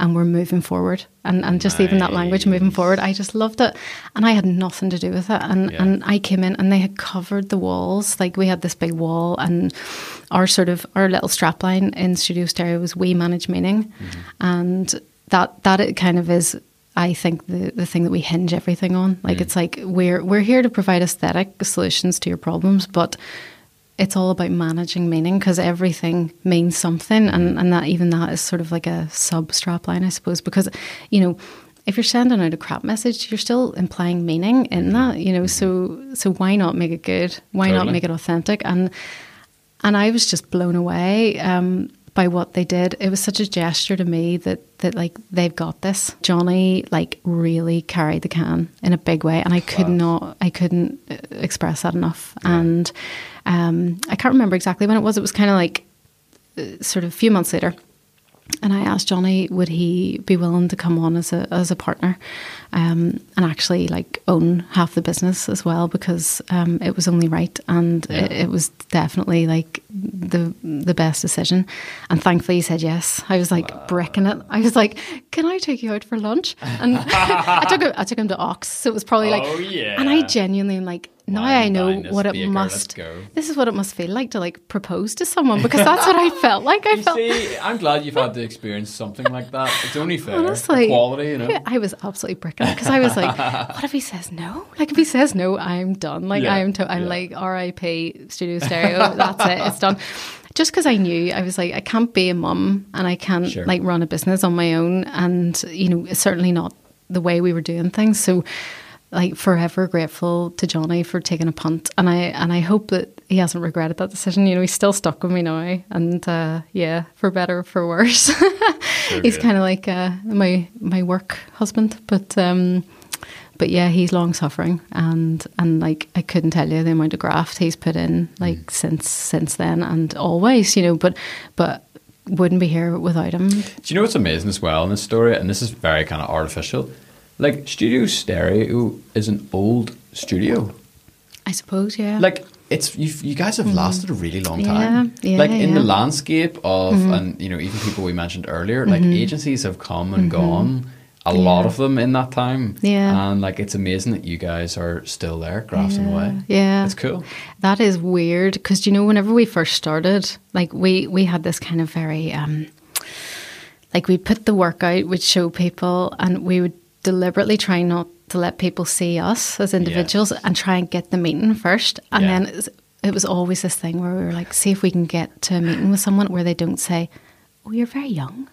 and we're moving forward, and, and just nice. Even that language, moving forward, I just loved it, and I had nothing to do with it, and, yeah. and I came in and they had covered the walls, like we had this big wall, and our sort of our little strapline in Studio Stereo was "We Manage Meaning," mm-hmm. and that that it kind of is, I think, the, the thing that we hinge everything on. Like, mm. it's like we're we're here to provide aesthetic solutions to your problems, but it's all about managing meaning, because everything means something, and, and that even that is sort of like a sub-strap line, I suppose, because, you know, if you're sending out a crap message, you're still implying meaning in that, you know, so so why not make it good? Why totally. Not make it authentic? And and I was just blown away um by what they did. It was such a gesture to me that, that like, they've got this. Johnny, like, really carried the can in a big way, and I could wow. not, I couldn't express that enough. Yeah. And um, I can't remember exactly when it was. It was kind of like uh, sort of a few months later, and I asked Johnny, would he be willing to come on as a as a partner um, and actually, like, own half the business as well, because um, it was only right, and yeah. it, it was definitely, like, the the best decision. And thankfully he said yes. I was, like, wow. bricking it. I was like, can I take you out for lunch? And I took him, I took him to Ox, so it was probably, like, oh, yeah. and I genuinely am, like, now Mind I know what it must. This is what it must feel like to, like, propose to someone, because that's what I felt like. I you felt. See, I'm glad you've had to experience something like that. It's only fair. Honestly, quality, you know. I was absolutely bricking, because I was like, what if he says no? Like, if he says no, I'm done. Like, yeah, I'm, to- I'm yeah. like, R I P Studio Stereo. That's it. It's done. Just because I knew, I was like, I can't be a mum, and I can't sure. like run a business on my own, and, you know, certainly not the way we were doing things. So, like, forever grateful to Johnny for taking a punt, and I and I hope that he hasn't regretted that decision. You know, he's still stuck with me now, and uh, yeah, for better or for worse, sure, he's yeah. kind of like uh, my my work husband. But um, but yeah, he's long suffering, and and like, I couldn't tell you the amount of graft he's put in, like, mm. since since then, and always, you know. But but wouldn't be here without him. Do you know what's amazing as well in this story? And this is very kind of artificial. Like, Studio Stereo is an old studio, I suppose, yeah. Like, it's you've, you guys have mm. lasted a really long time. Yeah, yeah, like, in yeah. the landscape of, mm-hmm. and, you know, even people we mentioned earlier, like, mm-hmm. agencies have come and mm-hmm. gone, a yeah. lot of them in that time. Yeah. And, like, it's amazing that you guys are still there, grafting yeah. away. Yeah. It's cool. That is weird, because, you know, whenever we first started, like, we, we had this kind of very, um, like, we put the work out, we'd show people, and we would deliberately try not to let people see us as individuals yeah. and try and get the meeting first. And yeah. then it was always this thing where we were like, see if we can get to a meeting with someone where they don't say, oh, you're very young.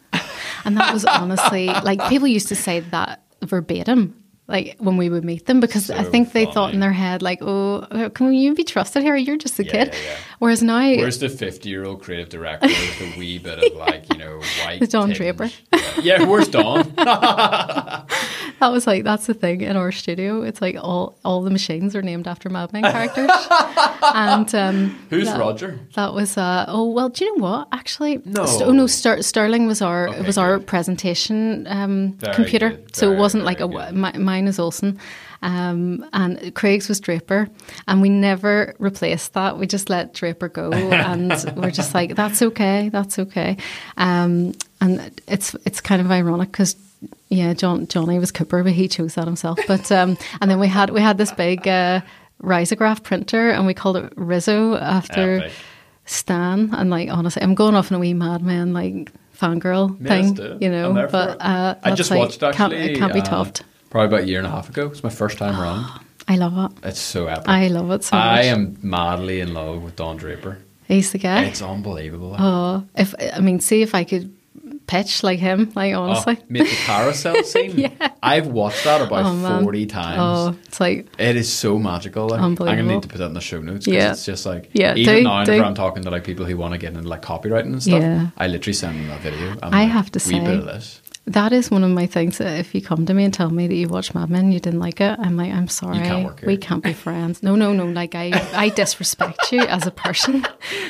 And that was honestly, like, people used to say that verbatim, like, when we would meet them, because so I think they funny. Thought in their head, like, oh, can you be trusted here? You're just a yeah, kid. Yeah, yeah. Whereas now... Where's the fifty-year-old creative director with a wee bit of, like, you know, white... The Don tinge. Draper. Yeah. yeah, where's Don? That was like, that's the thing in our studio. It's like all, all the machines are named after Mad Men characters. And um, who's that, Roger? That was, uh, oh, well, do you know what? Actually, no. St- oh, no, Ster- Sterling was our okay, it was good. Our presentation um, computer. Good, so it wasn't like, a, my, mine is Olsen. Um, and Craig's was Draper, and we never replaced that. We just let Draper go, and we're just like, that's okay, that's okay. Um, and it's it's kind of ironic because, yeah, John Johnny was Cooper, but he chose that himself. But um, and then we had we had this big uh, risograph printer, and we called it Rizzo after Epic. Stan. And, like, honestly, I'm going off in a wee madman, like, fangirl yes, thing, you know. But uh, I just, like, watched actually. Can't, it can't be uh, topped. Probably about a year and a half ago. It's my first time around. I love it. It's so epic. I love it so much. I am madly in love with Don Draper. He's the guy. It's unbelievable. Oh, if I mean, see if I could pitch like him, like, honestly. Oh, mate, the carousel scene. yeah. I've watched that about oh, forty times. Oh, it's like... It is so magical. Like, unbelievable. I'm going to need to put that in the show notes because yeah. it's just like... Yeah, even do, now, do. Whenever I'm talking to, like, people who want to get into, like, copywriting and stuff, yeah. I literally send them that video. And I like, have to say... Bit of this. that is one of my things. That if you come to me and tell me that you watched Mad Men, you didn't like it, I'm like, I'm sorry, you can't work here. We can't be friends. No, no, no. Like I, I disrespect you as a person.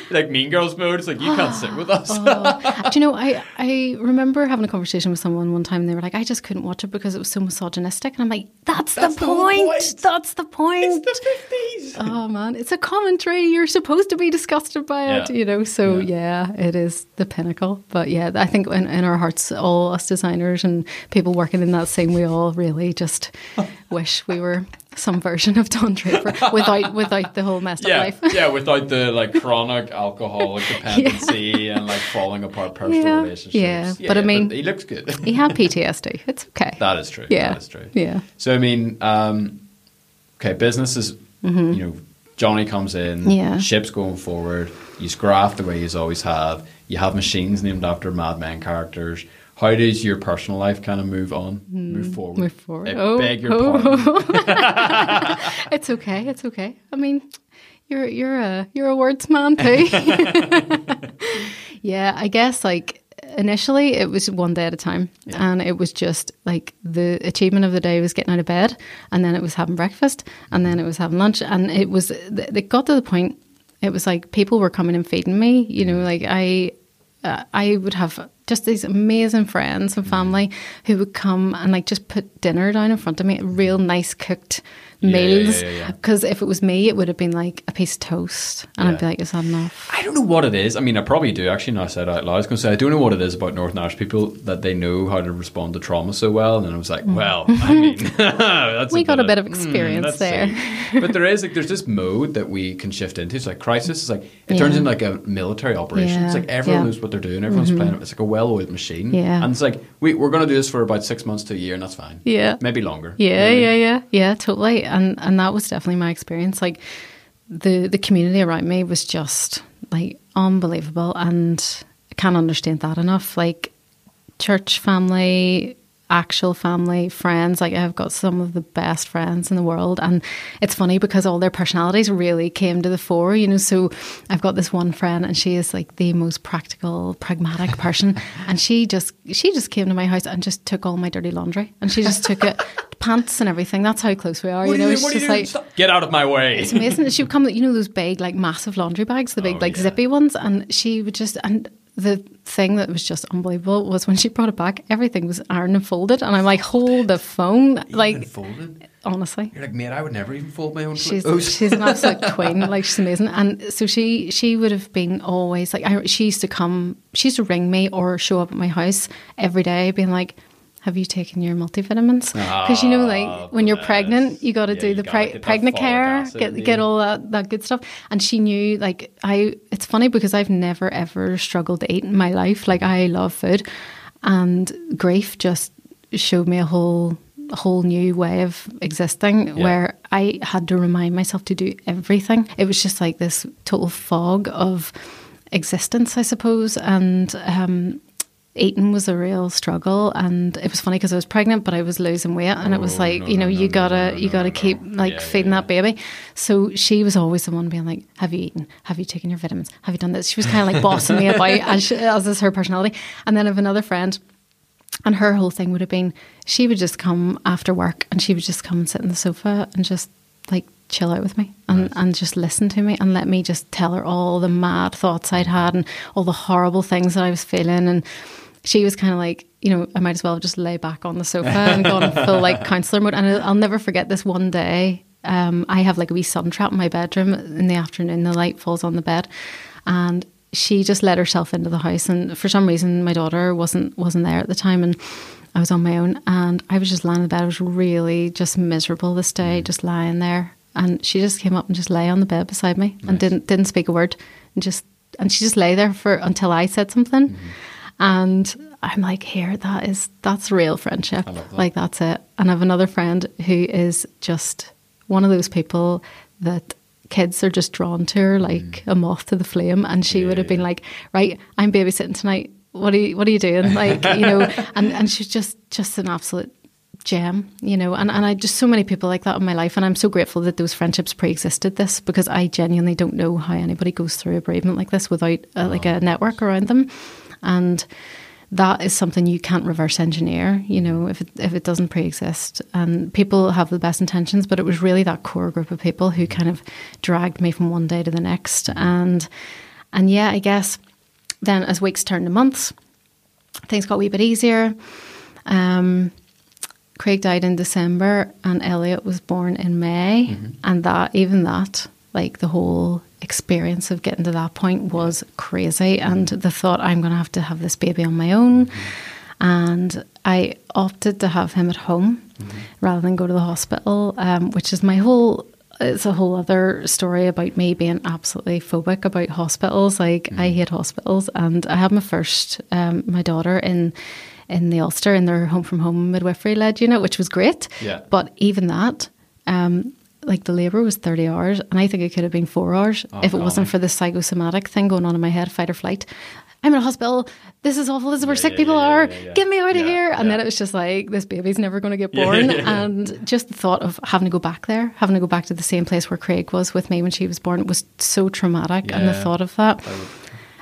Like Mean Girls mode. It's like you can't sit with us. Oh. Do you know? I, I remember having a conversation with someone one time. And they were like, I just couldn't watch it because it was so misogynistic, and I'm like, that's, that's the, the point. point. That's the point. It's the fifties. Oh man, it's a commentary. You're supposed to be disgusted by yeah. it, you know. So yeah. yeah, it is the pinnacle. But yeah, I think in, in our hearts, all us designers and people working in that scene, we all really just wish we were some version of Don Draper without without the whole messed up yeah, life. Yeah, without the like chronic alcoholic dependency yeah. and like falling apart personal yeah, relationships. Yeah, yeah but yeah, I mean, but he looks good. He had P T S D. It's okay. That is true. Yeah, that is true. Yeah. So I mean, um, okay, business is mm-hmm. you know, Johnny comes in, yeah. ship's going forward. You graft the way you always have. You have machines named after Mad Men characters. How does your personal life kind of move on, mm, move forward? Move forward. I oh, beg your oh. pardon. It's okay. It's okay. I mean, you're you're a you're a words man too. Yeah, I guess like initially it was one day at a time, yeah. and it was just like the achievement of the day was getting out of bed, and then it was having breakfast, and then it was having lunch, and it was it got to the point. It was like people were coming and feeding me. You know, like I uh, I would have. Just these amazing friends and family who would come and like just put dinner down in front of me, real nice cooked meals. Because yeah, yeah, yeah, yeah. if it was me, it would have been like a piece of toast, and yeah. I'd be like, "Is that enough?" I don't know what it is. I mean, I probably do actually. Now I said out loud, I was going to say I don't know what it is about Northern Irish people that they know how to respond to trauma so well. And then I was like, mm. "Well, I mean, that's we a got bit a bit of, of experience mm, there." But there is like there's this mode that we can shift into. It's like crisis. It's like it yeah. turns into like a military operation. Yeah. It's like everyone yeah. knows what they're doing. Everyone's mm-hmm. playing. It's like a well. oiled machine, yeah, and it's like we we're gonna do this for about six months to a year, and that's fine. Yeah, maybe longer. Yeah, you know what I mean? yeah, yeah, yeah, totally. And and that was definitely my experience. Like the the community around me was just like unbelievable, and I can't understand that enough. Like church family, actual family, friends. Like I've got some of the best friends in the world, and it's funny because all their personalities really came to the fore. You know, so I've got this one friend, and she is like the most practical, pragmatic person, and she just she just came to my house and just took all my dirty laundry, and she just took it. Pants and everything. That's how close we are. What you know, do you, it's just like Stop. Get out of my way. It's amazing. She would come, you know, those big, like, massive laundry bags, the big, oh, like, yeah. zippy ones, and she would just. And the thing that was just unbelievable was when she brought it back, everything was ironed and folded, and I'm like, hold the phone, even like folded. Honestly, you're like, mate, I would never even fold my own. She's oh. she's an absolute queen. Like she's amazing, and so she she would have been always like. I, she used to come. She used to ring me or show up at my house every day, being like. Have you taken your multivitamins? Because, you know, like when you're pregnant, you got to yeah, do the pre- pregnant care, get get all that, that good stuff. And she knew, like, I, it's funny because I've never, ever struggled to eat in my life. Like, I love food. And grief just showed me a whole, a whole new way of existing yeah. where I had to remind myself to do everything. It was just like this total fog of existence, I suppose. And, um, eating was a real struggle, and it was funny because I was pregnant, but I was losing weight, and oh, it was like no, you know no, you no, gotta no, no, you gotta no, keep no. like yeah, feeding yeah. that baby. So she was always the one being like, "Have you eaten? Have you taken your vitamins? Have you done this?" She was kind of like bossing me about as, she, as is her personality. And then I have another friend, and her whole thing would have been she would just come after work, and she would just come and sit on the sofa and just like chill out with me and, right. and just listen to me and let me just tell her all the mad thoughts I'd had and all the horrible things that I was feeling. And she was kind of like, you know, I might as well just lay back on the sofa and go on full like counselor mode. And I'll never forget this one day. Um, I have like a wee sun trap in my bedroom in the afternoon. The light falls on the bed, and she just let herself into the house. And for some reason, my daughter wasn't wasn't there at the time, and I was on my own. And I was just lying in the bed. I was really just miserable this day, just lying there. And she just came up and just lay on the bed beside me nice. and didn't didn't speak a word, and just and she just lay there for until I said something. Mm-hmm. And I'm like, here, that is that's real friendship. That. Like that's it. And I have another friend who is just one of those people that kids are just drawn to her like mm-hmm. a moth to the flame. And she yeah, would have yeah. been like, right, I'm babysitting tonight. What are you What are you doing? Like you know, and and she's just just an absolute. Gem, you know, and, and I just so many people like that in my life, and I'm so grateful that those friendships pre-existed this, because I genuinely don't know how anybody goes through a bereavement like this without a, like a network around them. And that is something you can't reverse engineer, you know, if it, if it doesn't pre-exist. And people have the best intentions, but it was really that core group of people who kind of dragged me from one day to the next. And, and yeah, I guess then as weeks turned to months, things got a wee bit easier. Um, Craig died in December and Elliot was born in May. Mm-hmm. And that, even that, like the whole experience of getting to that point was crazy. And the thought, I'm going to have to have this baby on my own. And I opted to have him at home mm-hmm. rather than go to the hospital, um, which is my whole, it's a whole other story about me being absolutely phobic about hospitals. Like mm-hmm. I hate hospitals. And I had my first, um, my daughter in in the Ulster in their home from home midwifery led unit, which was great. Yeah. But even that, um, like the labour was thirty hours and I think it could have been four hours oh, if it golly. wasn't for the psychosomatic thing going on in my head, fight or flight. I'm in a hospital. This is awful. This is where yeah, sick yeah, people yeah, are. Yeah, yeah, yeah. Get me out yeah, of here. And yeah. then it was just like, this baby's never going to get born. Yeah, yeah, yeah. And just the thought of having to go back there, having to go back to the same place where Craig was with me when she was born was so traumatic. Yeah. And the thought of that. Would...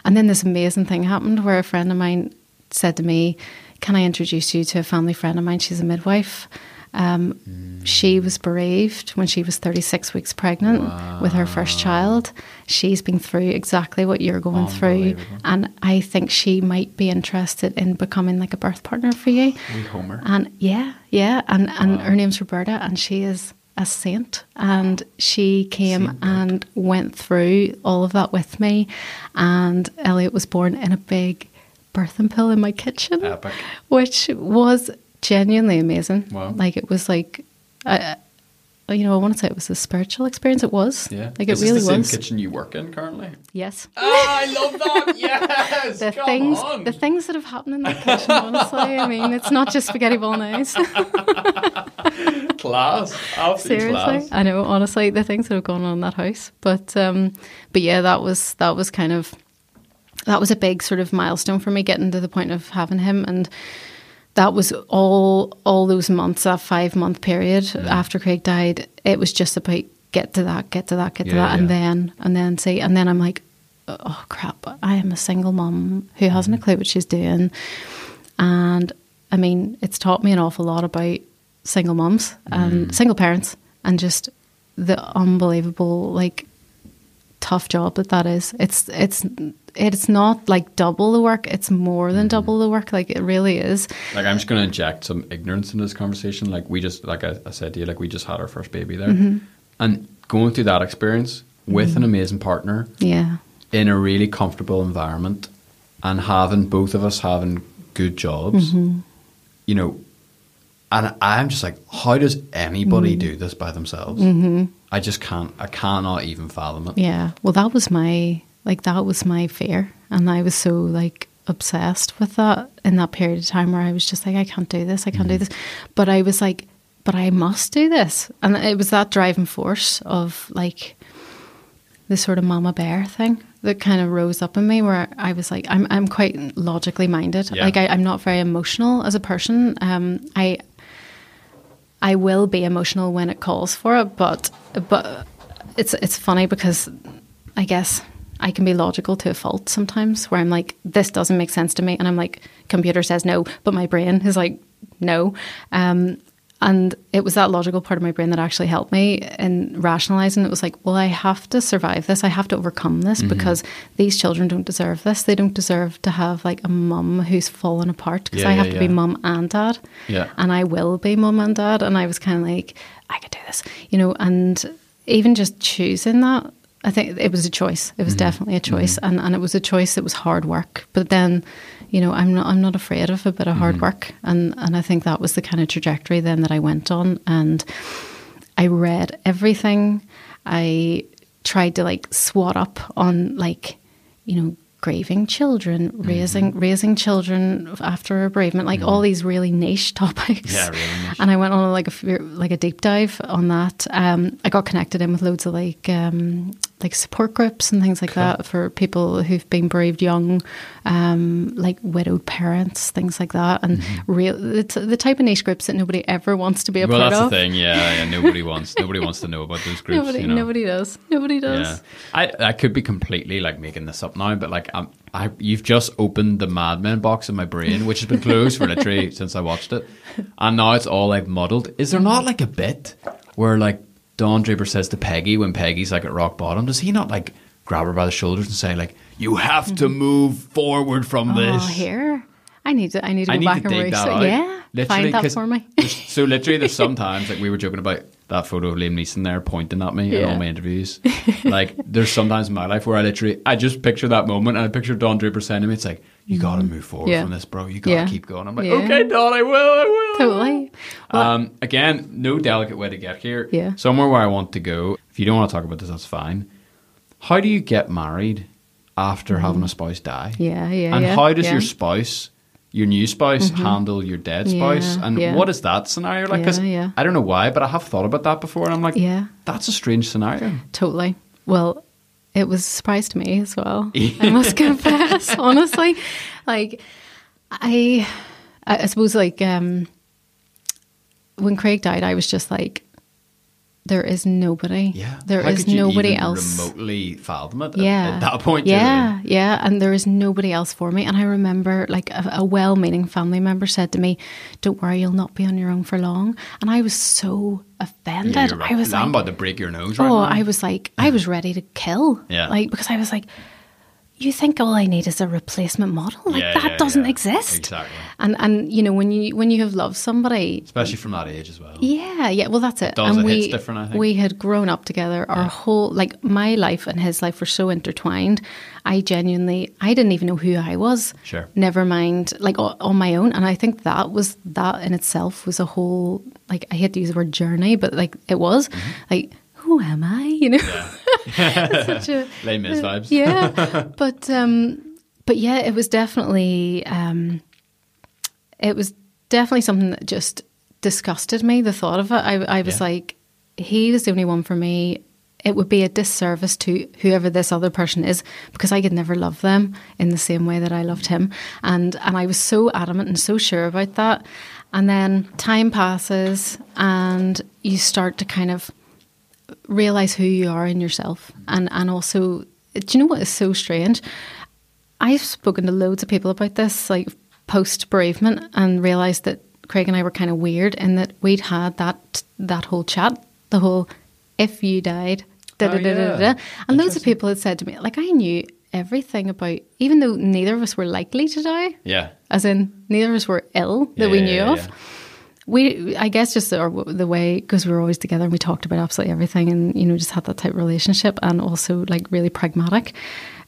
And then this amazing thing happened where a friend of mine said to me, can I introduce you to a family friend of mine? She's a midwife. Um, mm. She was bereaved when she was thirty-six weeks pregnant wow. with her first child. She's been through exactly what you're going through. And I think she might be interested in becoming like a birth partner for you. We Homer. And yeah, yeah. And, and wow. her name's Roberta and she is a saint. And she came saint and God. went through all of that with me. And Elliot was born in a big birthing pill in my kitchen. Epic. Which was... genuinely amazing. Wow. Like it was like, I, you know, I want to say it was a spiritual experience. It was. Yeah. Like Is it really the same was. Kitchen you work in currently? Yes. Oh, I love that. Yes. the Come things, on. the things that have happened in that kitchen. Honestly, I mean, it's not just spaghetti bolognese. Class. Absolutely. Seriously, class. I know. Honestly, the things that have gone on in that house, but um, but yeah, that was that was kind of that was a big sort of milestone for me, getting to the point of having him. And that was all all those months, that five-month period yeah. after Craig died. It was just about get to that, get to that, get yeah, to that, yeah. and then, and then see. And then I'm like, oh, crap, I am a single mum who hasn't mm-hmm. a clue what she's doing. And, I mean, it's taught me an awful lot about single mums and mm. single parents and just the unbelievable, like, tough job that that is. It's it's it's not like double the work, it's more than double the work. Like it really is. Like I'm just going to inject some ignorance into this conversation. Like we just, like I, I said to you, like we just had our first baby there, mm-hmm. and going through that experience with mm-hmm. an amazing partner, yeah, in a really comfortable environment, and having both of us having good jobs, mm-hmm. you know. And I'm just like, how does anybody mm. do this by themselves? Mm-hmm. I just can't, I cannot even fathom it. Yeah. Well, that was my, like, that was my fear. And I was so, like, obsessed with that in that period of time where I was just like, I can't do this, I can't mm. do this. But I was like, but I must do this. And it was that driving force of, like, the sort of mama bear thing that kind of rose up in me where I was like, I'm I'm quite logically minded. Yeah. Like, I, I'm not very emotional as a person. Um, I... I will be emotional when it calls for it, but but it's it's funny because I guess I can be logical to a fault sometimes where I'm like, this doesn't make sense to me. And I'm like, computer says no, but my brain is like, no. Um, and it was that logical part of my brain that actually helped me in rationalizing. It was like, well, I have to survive this. I have to overcome this mm-hmm. because these children don't deserve this. They don't deserve to have like a mum who's fallen apart because yeah, I have yeah, to yeah. be mum and dad. Yeah. And I will be mum and dad. And I was kind of like, I could do this, you know, and even just choosing that, I think it was a choice. It was mm-hmm. definitely a choice. Mm-hmm. And, and it was a choice that was hard work. But then, you know, I'm not I'm not afraid of a bit of mm-hmm. hard work. And, and I think that was the kind of trajectory then that I went on. And I read everything. I tried to like swat up on like, you know, grieving children, mm-hmm. raising raising children after a bereavement, like mm-hmm. all these really niche topics. Yeah, really niche. And I went on like a like a deep dive on that. Um, I got connected in with loads of like um, like support groups and things like okay. that for people who've been bereaved young, um, like widowed parents, things like that. And mm-hmm. real it's the type of niche groups that nobody ever wants to be a well, part of. Well, that's the thing. Yeah, yeah. Nobody wants nobody wants to know about those groups. Nobody, you know? nobody does. Nobody does. Yeah. I, I could be completely like making this up now, but like I'm, I, you've just opened the Mad Men box in my brain, which has been closed for literally since I watched it. And now it's all I've muddled. Is there not like a bit where like Don Draper says to Peggy when Peggy's like at rock bottom, does he not like grab her by the shoulders and say like, you have mm-hmm. to move forward from oh, this? Oh, here. I need to, I need to I go need back to and reach that. Yeah, literally, find that for me. So literally there's sometimes like we were joking about that photo of Liam Neeson there pointing at me yeah. in all my interviews. Like there's sometimes in my life where I literally, I just picture that moment and I picture Don Draper saying to me, it's like, you got to move forward yeah. from this, bro. You got to yeah. keep going. I'm like, yeah. okay, Don, I will, I will. Totally. Well, um, again, no delicate way to get here. Yeah. Somewhere where I want to go. If you don't want to talk about this, that's fine. How do you get married after mm-hmm. having a spouse die? Yeah, yeah, And yeah, how does yeah. your spouse, your new spouse, mm-hmm. handle your dead spouse? Yeah, and yeah. what is that scenario like? Because yeah, yeah. I don't know why, but I have thought about that before. And I'm like, yeah. that's a strange scenario. Totally. Well, it was a surprise to me as well. I must confess, honestly. Like, I I suppose, like, um, when Craig died, I was just like, there is nobody. Yeah. There How is could you nobody even else. Remotely fathom it yeah. at, at that point. Yeah. Really? Yeah. And there is nobody else for me. And I remember, like, a, a well meaning family member said to me, don't worry, you'll not be on your own for long. And I was so offended. Yeah, right. I was I'm like, about to break your nose right oh, now. I was like, I was ready to kill. Yeah. Like, because I was like, you think all I need is a replacement model? Like yeah, that yeah, doesn't yeah. exist. Exactly. And and you know, when you when you have loved somebody, especially from that age as well. Yeah, yeah. Well, that's it. Does and it we, hits different, I think. We had grown up together. Our yeah. whole like my life and his life were so intertwined. I genuinely, I didn't even know who I was. Sure. Never mind, like on, on my own. And I think that was that in itself was a whole like I hate to use the word journey, but like it was mm-hmm. like. Who am I? You know, yeah. such a Les Mis vibes. Yeah, but um, but yeah, it was definitely um, it was definitely something that just disgusted me. The thought of it, I, I was yeah. like, he was the only one for me. It would be a disservice to whoever this other person is because I could never love them in the same way that I loved him. And and I was so adamant and so sure about that. And then time passes, and you start to kind of realize who you are in yourself and and also do you know what is so strange? I've spoken to loads of people about this like post bereavement and realized that Craig and I were kind of weird in that we'd had that that whole chat, the whole if you died da da da da da, and loads of people had said to me like I knew everything about even though neither of us were likely to die yeah as in neither of us were ill that yeah, we knew yeah, of yeah. We, I guess just the, the way, because we were always together and we talked about absolutely everything and, you know, just had that type of relationship and also like really pragmatic.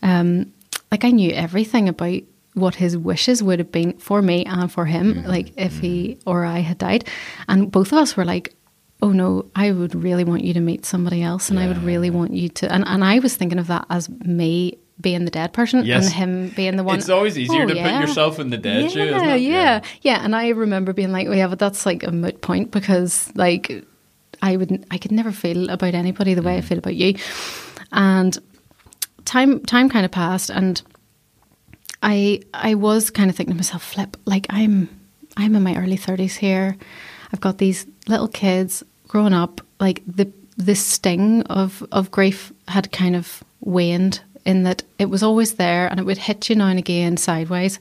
Um, like I knew everything about what his wishes would have been for me and for him, mm-hmm. like if he or I had died. And both of us were like, oh no, I would really want you to meet somebody else and yeah. I would really want you to. And, and I was thinking of that as me being the dead person yes. and him being the one. It's always easier oh, to yeah. put yourself in the dead yeah, shoe, isn't it? Yeah, yeah, yeah. And I remember being like, well, yeah, but that's like a moot point because like I wouldn't, I could never feel about anybody the way mm. I feel about you. And time, time kind of passed, and I, I was kind of thinking to myself, flip, like I'm, I'm in my early thirties here. I've got these little kids growing up. Like the, the sting of of grief had kind of waned. In that it was always there and it would hit you now and again sideways,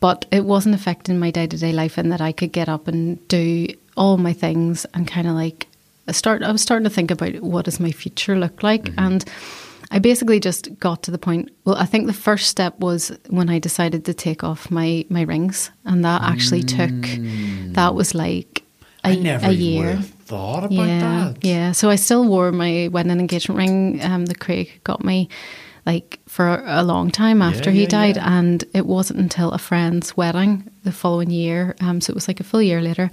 but it wasn't affecting my day-to-day life in that I could get up and do all my things and kind of like start. I was starting to think about what does my future look like, mm-hmm. and I basically just got to the point. Well, I think the first step was when I decided to take off my my rings, and that actually mm. took. That was like a, I never a year. Would have thought about yeah, that. Yeah, so I still wore my wedding engagement ring um, that Craig got me. Like for a long time after yeah, he yeah, died yeah. and it wasn't until a friend's wedding the following year um, so it was like a full year later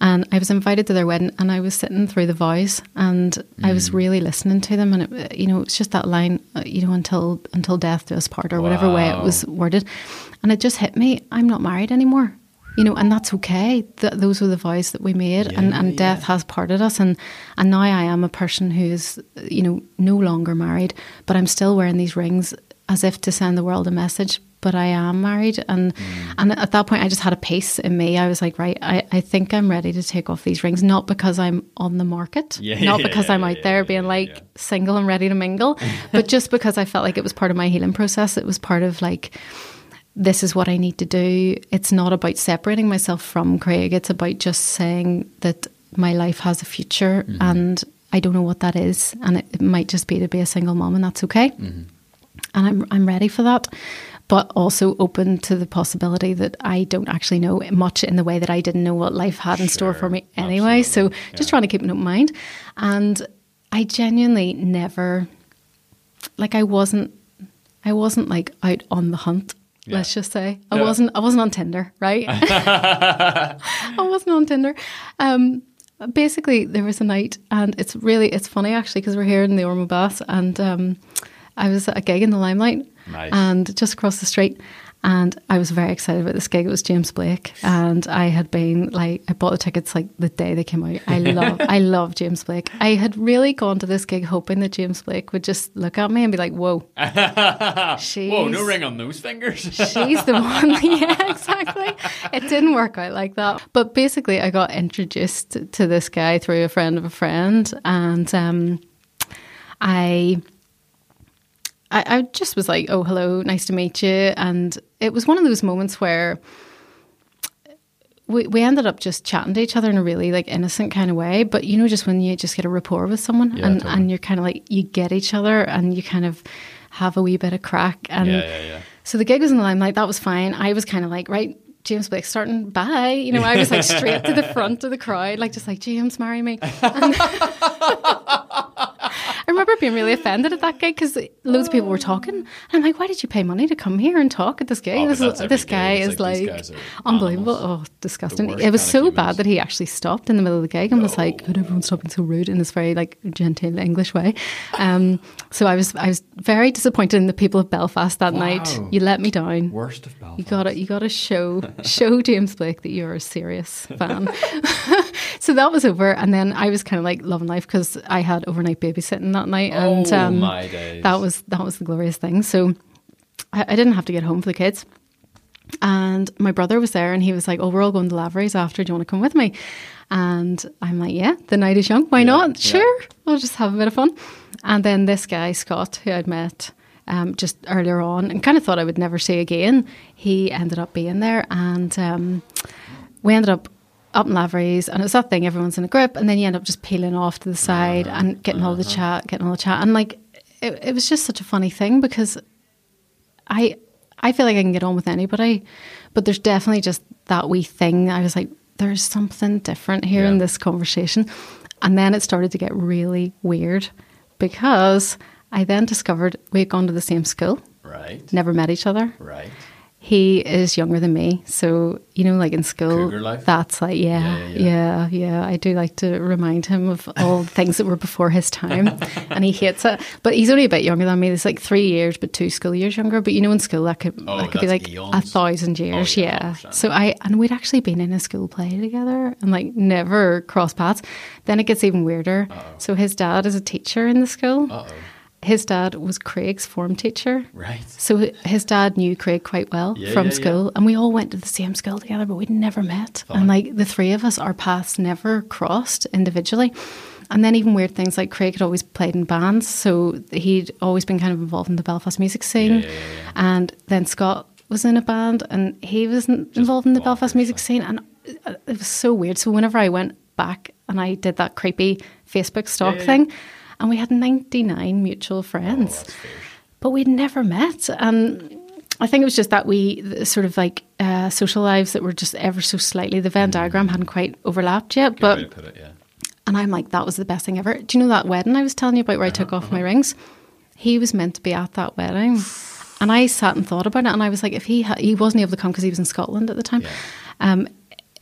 and I was invited to their wedding and I was sitting through the vows and mm. I was really listening to them and it, you know it's just that line you know until until death do us part or wow. whatever way it was worded and it just hit me I'm not married anymore You know, and that's okay. Th- those were the vows that we made, yeah, and, and death yeah. has parted us. And, and now I am a person who is, you know, no longer married, but I'm still wearing these rings as if to send the world a message. But I am married. And mm. and at that point, I just had a peace in me. I was like, right, I, I think I'm ready to take off these rings, not because I'm on the market, yeah, not yeah, because I'm out yeah, there yeah, being like yeah. single and ready to mingle, but just because I felt like it was part of my healing process. It was part of like, this is what I need to do. It's not about separating myself from Craig. It's about just saying that my life has a future mm-hmm. and I don't know what that is. And it, it might just be to be a single mom, and that's okay. Mm-hmm. And I'm I'm ready for that. But also open to the possibility that I don't actually know much, in the way that I didn't know what life had in sure, store for me anyway. Absolutely. So just yeah. trying to keep an open mind. And I genuinely never, like I wasn't, I wasn't like out on the hunt. Yeah. Let's just say I yeah. wasn't, I wasn't on Tinder, right? I wasn't on Tinder. Um, basically there was a night, and it's really, it's funny actually, because we're here in the Ormo Bass, and um, I was at a gig in the Limelight nice. and just across the street. And I was very excited about this gig. It was James Blake, and I had been like, I bought the tickets like the day they came out. I love, I love James Blake. I had really gone to this gig hoping that James Blake would just look at me and be like, "Whoa, she's, whoa, no ring on those fingers." She's the one. Yeah, exactly. It didn't work out like that. But basically, I got introduced to this guy through a friend of a friend, and um, I. I just was like, oh, hello, nice to meet you. And it was one of those moments where we we ended up just chatting to each other in a really like innocent kind of way. But, you know, just when you just get a rapport with someone yeah, and, totally. and you're kind of like, you get each other and you kind of have a wee bit of crack. And yeah, yeah, yeah. So the gig was in the Limelight. That was fine. I was kind of like, right, James Blake starting, bye. You know, I was like straight to the front of the crowd, like just like, James, marry me. And I remember being really offended at that gig, because loads of people were talking, and I'm like, why did you pay money to come here and talk at this gig? Oh, this is, this guy is like, like unbelievable. Animals. Oh, disgusting. It was so bad that he actually stopped in the middle of the gig and no. was like, could everyone stop being so rude, in this very like genteel English way. Um, so I was I was very disappointed in the people of Belfast that wow. night. You let me down. Worst of Belfast. You gotta you gotta show show James Blake that you're a serious fan. So that was over, and then I was kind of like loving life, because I had overnight babysitting that night, and oh, um, my days. that was that was the glorious thing. So I, I didn't have to get home for the kids, and my brother was there, and he was like, "Oh, we're all going to Lavery's after. Do you want to come with me?" And I'm like, "Yeah, the night is young. Why yeah, not? Sure, yeah. we'll just have a bit of fun." And then this guy Scott, who I'd met um, just earlier on, and kind of thought I would never see again, he ended up being there, and um, we ended up. up in Lavery's, and it's that thing, everyone's in a group, and then you end up just peeling off to the side uh, and getting uh, all the chat, getting all the chat. And like, it, it was just such a funny thing, because I I feel like I can get on with anybody, but there's definitely just that wee thing. I was like, there's something different here yeah. in this conversation. And then it started to get really weird, because I then discovered we had gone to the same school. Right. Never met each other. Right. He is younger than me, so, you know, like in school, that's like, yeah, yeah, yeah, yeah, yeah. I do like to remind him of all the things that were before his time, and he hates it. But he's only a bit younger than me. It's like three years, but two school years younger. But, you know, in school, that could, oh, that could be like eons. a thousand years, oh, yeah. yeah. So I, and we'd actually been in a school play together and like never crossed paths. Then it gets even weirder. Uh-oh. So his dad is a teacher in the school. Uh-oh. His dad was Craig's form teacher. Right. So his dad knew Craig quite well yeah, from yeah, school. Yeah. And we all went to the same school together, but we'd never met. Fun. And like the three of us, our paths never crossed individually. And then even weird things, like Craig had always played in bands. So he'd always been kind of involved in the Belfast music scene. Yeah, yeah, yeah. And then Scott was in a band, and he was Just involved in the Belfast music scene. And it was so weird. So whenever I went back and I did that creepy Facebook stalk yeah, yeah. thing, and we had ninety-nine mutual friends, oh, but we'd never met. And I think it was just that we sort of like uh, social lives that were just ever so slightly, the Venn diagram hadn't quite overlapped yet. Good but way to put it, yeah. And I'm like, that was the best thing ever. Do you know that wedding I was telling you about where uh-huh, I took off uh-huh. my rings? He was meant to be at that wedding. And I sat and thought about it, and I was like, if he, ha- he wasn't able to come because he was in Scotland at the time. Yeah. Um,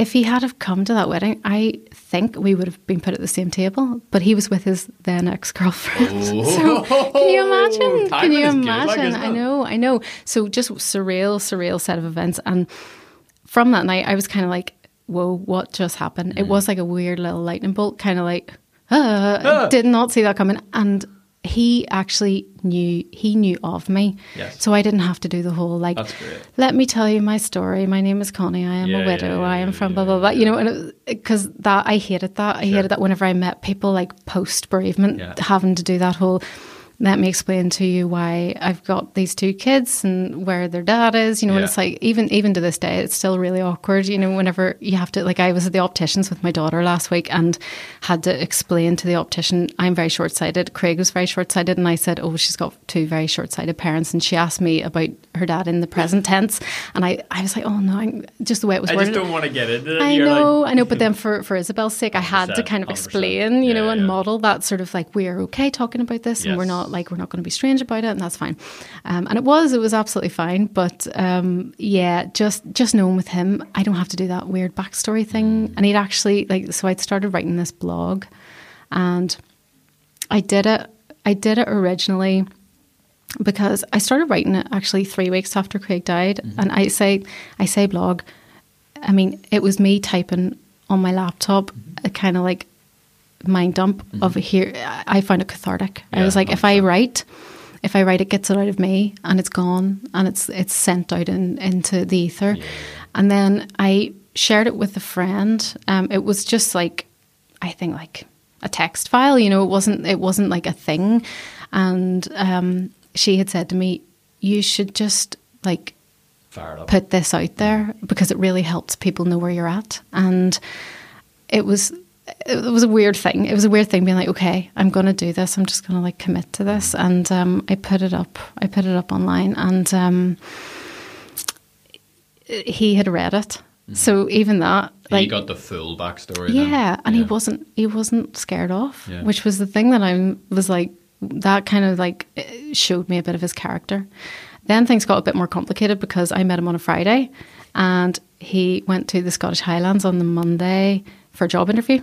If he had have come to that wedding, I think we would have been put at the same table, but he was with his then ex-girlfriend. Oh. So can you imagine? Time can you imagine? Like, I know, I know. So just surreal, surreal set of events. And from that night, I was kind of like, whoa, what just happened? Mm. It was like a weird little lightning bolt, kind of like, uh, ah. did not see that coming. And he actually knew, he knew of me. Yes. So I didn't have to do the whole, like, let me tell you my story. My name is Connie. I am yeah, a widow. Yeah, yeah, I am from yeah, blah, blah, blah. You know, and because that, I hated that. I sure. hated that whenever I met people, like, post-bereavement, yeah. having to do that whole, let me explain to you why I've got these two kids and where their dad is, you know, yeah. and it's like, even even to this day, it's still really awkward, you know, whenever you have to, like, I was at the opticians with my daughter last week and had to explain to the optician, I'm very short-sighted, Craig was very short-sighted, and I said, oh, she's got two very short-sighted parents, and she asked me about her dad in the present tense, and I, I was like, oh, no, I'm, just the way it was I worded. I just don't want to get into it. I You're know, like, I know, but then for, for Isabel's sake, I had to kind of explain, you yeah, know, and yeah. model that sort of, like, we're okay talking about this yes. and we're not, like, we're not going to be strange about it, and that's fine. Um, and it was, it was absolutely fine. But um, yeah, just just knowing with him, I don't have to do that weird backstory thing. And he'd actually, like, so I'd started writing this blog, and I did it. I did it originally because I started writing it actually three weeks after Craig died. Mm-hmm. And I say, I say blog. I mean, it was me typing on my laptop, mm-hmm. kind of like. Mind dump mm-hmm. of here. I found it cathartic. Yeah, I was like, one hundred percent. if I write, if I write, it gets it out of me, and it's gone, and it's it's sent out in, into the ether. Yeah. And then I shared it with a friend. Um, it was just like, I think like a text file. You know, it wasn't it wasn't like a thing. And um, she had said to me, "You should just like fire it up. Put this out there because it really helps people know where you're at." And it was. It was a weird thing. It was a weird thing being like, okay, I'm going to do this. I'm just going to like commit to this. And um, I put it up. I put it up online, and um, he had read it. Mm. So even that, like, he got the full backstory. Yeah, then. and yeah. he wasn't. He wasn't scared off, yeah. which was the thing that I was like. That kind of like showed me a bit of his character. Then things got a bit more complicated because I met him on a Friday, and he went to the Scottish Highlands on the Monday for a job interview.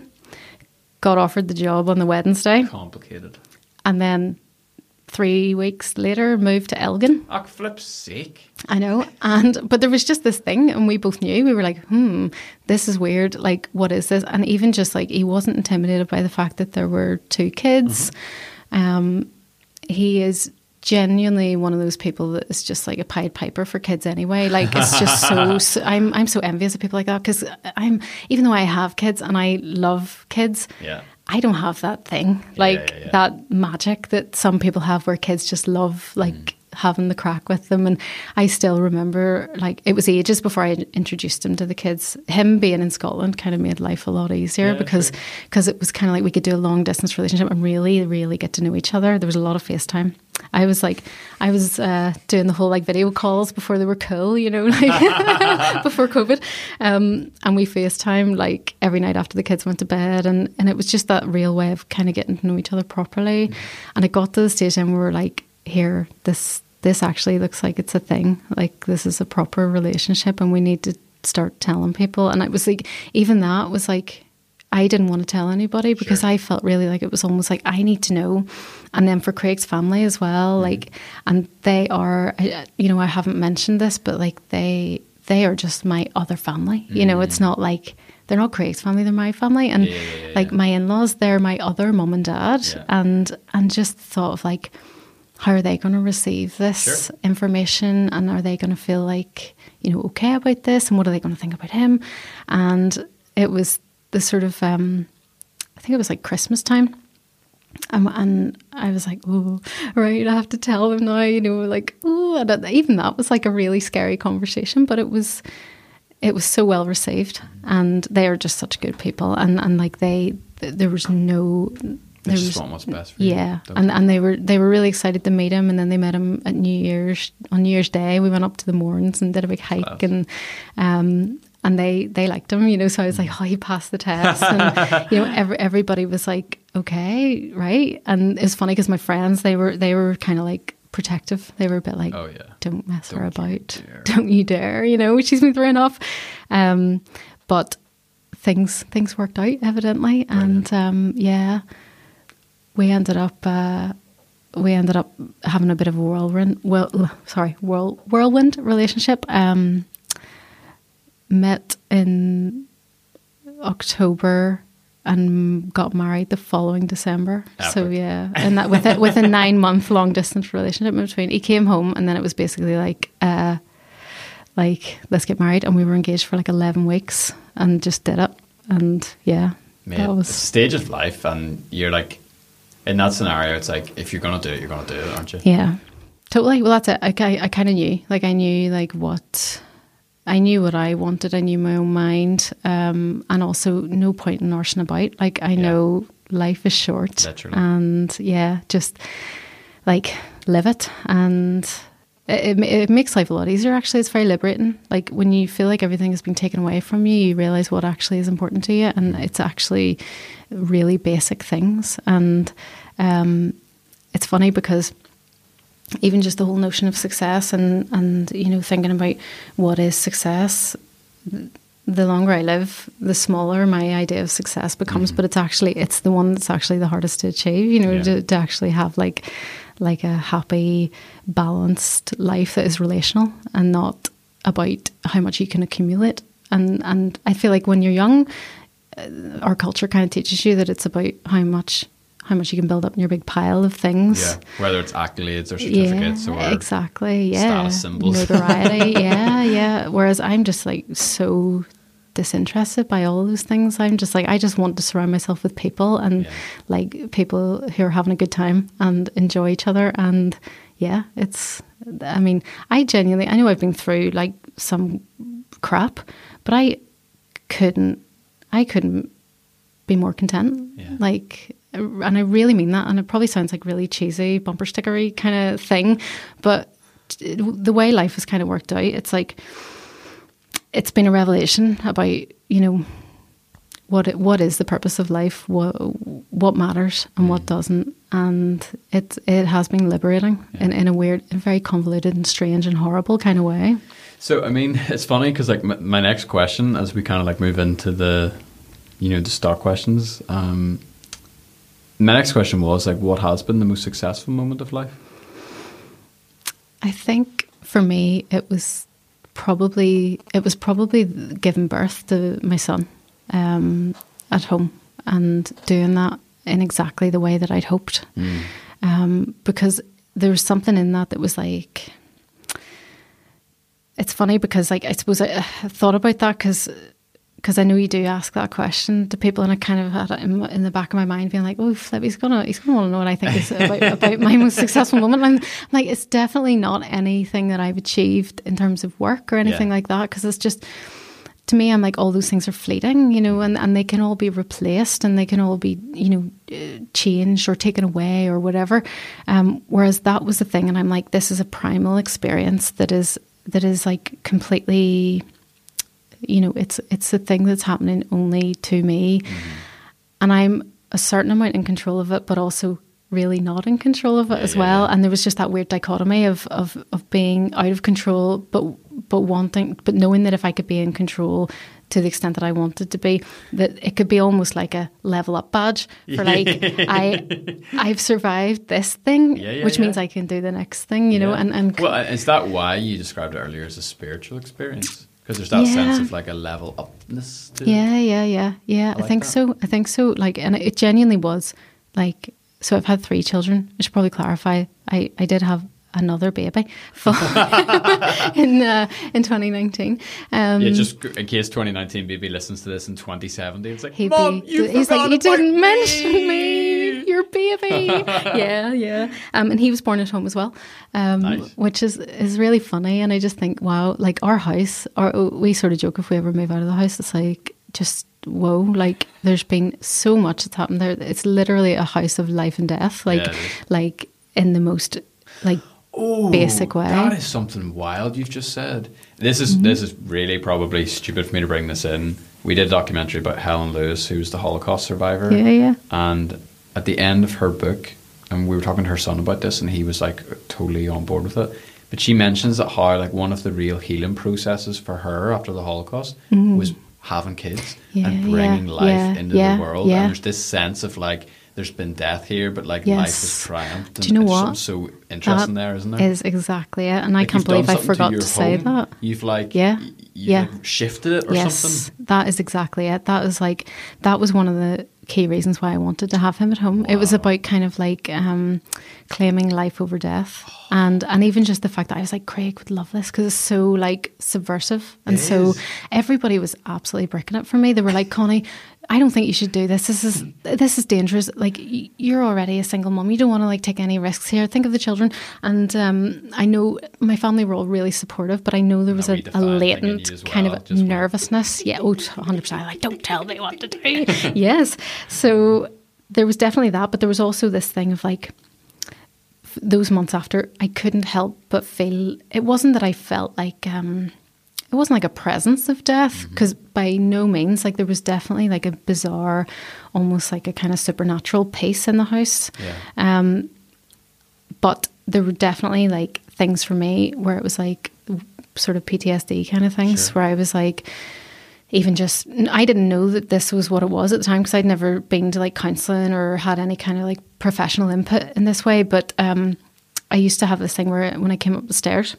Got offered the job on the Wednesday. Complicated. And then three weeks later, moved to Elgin. Oh, flip's sake. I know. And but there was just this thing, and we both knew. We were like, hmm, this is weird. Like, what is this? And even just like, he wasn't intimidated by the fact that there were two kids. Mm-hmm. Um, he is genuinely one of those people that is just like a Pied Piper for kids anyway. Like, it's just so, so I'm I'm so envious of people like that, because I'm, even though I have kids and I love kids, yeah. I don't have that thing, like yeah, yeah, yeah. that magic that some people have where kids just love like mm. having the crack with them. And I still remember, like, it was ages before I introduced him to the kids. Him being in Scotland kind of made life a lot easier, yeah, because because it was kind of like we could do a long distance relationship and really, really get to know each other. There was a lot of FaceTime. I was like, I was uh, doing the whole like video calls before they were cool, you know, like before COVID. Um, and we FaceTime like every night after the kids went to bed. And, and it was just that real way of kind of getting to know each other properly. Mm-hmm. And it got to the stage and we were like, here, this, this actually looks like it's a thing. Like, this is a proper relationship and we need to start telling people. And it was like, even that was like, I didn't want to tell anybody because sure. I felt really like it was almost like I need to know. And then for Craig's family as well, mm-hmm. like, and they are, you know, I haven't mentioned this, but like they, they are just my other family. Mm-hmm. You know, it's not like, they're not Craig's family, they're my family. And yeah, yeah, yeah, like yeah. my in-laws, they're my other mum and dad. Yeah. And, and just thought of like, how are they going to receive this sure. information? And are they going to feel like, you know, okay about this? And what are they going to think about him? And it was, the sort of, um, I think it was like Christmas time. Um, and I was like, oh, right, I have to tell them now, you know, like, oh, and even that was like a really scary conversation, but it was, it was so well received, and they are just such good people. And, and like they, there was no, they just want what's best for you. Yeah, and and they were they were really excited to meet him, and then they met him at New Year's on New Year's Day. We went up to the Mourns and did a big hike, Class. and um and they they liked him, you know. So I was like, oh, he passed the test, and you know, every, everybody was like, okay, right. And it was funny because my friends they were they were kind of like protective. They were a bit like, oh yeah, don't mess don't her about, dare. don't you dare, you know. She's been thrown off, um, but things things worked out evidently, Brilliant. and um, yeah. We ended up, uh, we ended up having a bit of a whirlwind, well, sorry, whirl, whirlwind relationship. Um, met in October and got married the following December. Epic. So yeah, and that with a, with a nine month long distance relationship in between. He came home and then it was basically like, uh, like let's get married, and we were engaged for like eleven weeks and just did it. And yeah, mate, that was the stage of life, and you're like, in that scenario, it's like if you're gonna do it, you're gonna do it, aren't you? Yeah, totally. Well, that's it. I I, I kind of knew, like I knew, like what. I knew what I wanted. I knew my own mind. Um, and also no point in arsing about. Like, I yeah. know life is short. Literally. And yeah, just like live it. And it, it, it makes life a lot easier, actually. It's very liberating. Like when you feel like everything has been taken away from you, you realise what actually is important to you. And it's actually really basic things. And um, it's funny because even just the whole notion of success and, and, you know, thinking about what is success, the longer I live, the smaller my idea of success becomes. Mm-hmm. But it's actually, it's the one that's actually the hardest to achieve, you know, yeah. to, to actually have like, like a happy, balanced life that is relational and not about how much you can accumulate. And, and I feel like when you're young, our culture kind of teaches you that it's about how much how much you can build up in your big pile of things. Yeah, whether it's accolades or certificates yeah, or exactly, yeah. status symbols. Notoriety, yeah, yeah. Whereas I'm just like so disinterested by all those things. I'm just like, I just want to surround myself with people and yeah. like people who are having a good time and enjoy each other. And yeah, it's, I mean, I genuinely, I know I've been through like some crap, but I couldn't, I couldn't be more content. Yeah. Like, and I really mean that, and it probably sounds like really cheesy, bumper stickery kind of thing, but the way life has kind of worked out, it's like it's been a revelation about, you know, what it, what is the purpose of life, what what matters and what doesn't, and it it has been liberating yeah. in, in a weird, very convoluted and strange and horrible kind of way. So I mean, it's funny because like my, my next question, as we kind of like move into the, you know, the stock questions, um my next question was, like, what has been the most successful moment of life? I think for me, it was probably, it was probably giving birth to my son um, at home and doing that in exactly the way that I'd hoped. Mm. Um, because there was something in that that was like, it's funny because, like, I suppose I, I thought about that because because I know you do ask that question to people, and I kind of had it in, in the back of my mind being like, oh, flip, he's going to he's gonna want to know what I think is about, about my most successful moment. And I'm, I'm like, it's definitely not anything that I've achieved in terms of work or anything yeah. like that, because it's just, to me, I'm like, all those things are fleeting, you know, and, and they can all be replaced and they can all be, you know, changed or taken away or whatever. Um, whereas that was the thing, and I'm like, this is a primal experience that is that is like completely... You know, it's it's a thing that's happening only to me. Mm-hmm. And I'm a certain amount in control of it, but also really not in control of it yeah, as yeah, well. Yeah. And there was just that weird dichotomy of, of of being out of control, but but wanting, but knowing that if I could be in control to the extent that I wanted to be, that it could be almost like a level up badge for like, I, I've survived this thing, yeah, yeah, which yeah. means I can do the next thing, you yeah. know. And, and well, is that why you described it earlier as a spiritual experience? Because there's that yeah. sense of like a level upness to yeah, yeah, yeah, yeah. I, like I think that. so. I think so. Like, and it genuinely was like. So I've had three children. I should probably clarify. I, I did have another baby for in uh, in twenty nineteen. Um, yeah, just in case twenty nineteen baby listens to this in twenty seventy, it's like, he'd Mom, be, you he's like, you didn't mention me, your baby. yeah, yeah. Um, and he was born at home as well, um, nice. which is is really funny. And I just think, wow, like our house, our, we sort of joke if we ever move out of the house, it's like just. Whoa, like there's been so much that's happened there. It's literally a house of life and death, like yeah, like in the most like oh, basic way. That is something wild you've just said. This is mm-hmm. this is really probably stupid for me to bring this in. We did a documentary about Helen Lewis, who was the Holocaust survivor. Yeah, yeah. And at the end of her book, and we were talking to her son about this, and he was like totally on board with it. But she mentions that how like one of the real healing processes for her after the Holocaust mm. was having kids yeah, and bringing yeah, life yeah, into yeah, the world yeah. and there's this sense of like there's been death here, but like yes. life has triumphed. Do you know what? It's so interesting that there, isn't it? Is exactly it. And like I can't believe I forgot to, to say home. that. You've like yeah, you've yeah. Like shifted it or yes, something. That is exactly it. That was like that was one of the key reasons why I wanted to have him at home. Wow. It was about kind of like um, claiming life over death, and and even just the fact that I was like, Craig would love this because it's so like subversive, and it so is. Everybody was absolutely bricking it for me. They were like, Connie, I don't think you should do this. This is this is dangerous. Like, you're already a single mom. You don't want to like take any risks here. Think of the children. And um, I know my family were all really supportive, but I know there was a, a latent well, kind of nervousness. Well. Yeah, oh, one hundred percent. Like, don't tell me what to do. Yes. So there was definitely that, but there was also this thing of like, those months after, I couldn't help but feel, it wasn't that I felt like... Um, it wasn't like a presence of death, because mm-hmm. by no means, like there was definitely like a bizarre, almost like a kind of supernatural pace in the house. Yeah. Um, but there were definitely like things for me where it was like sort of P T S D kind of things sure. where I was like, even just, I didn't know that this was what it was at the time because I'd never been to like counseling or had any kind of like professional input in this way. But um, I used to have this thing where when I came up the stairs,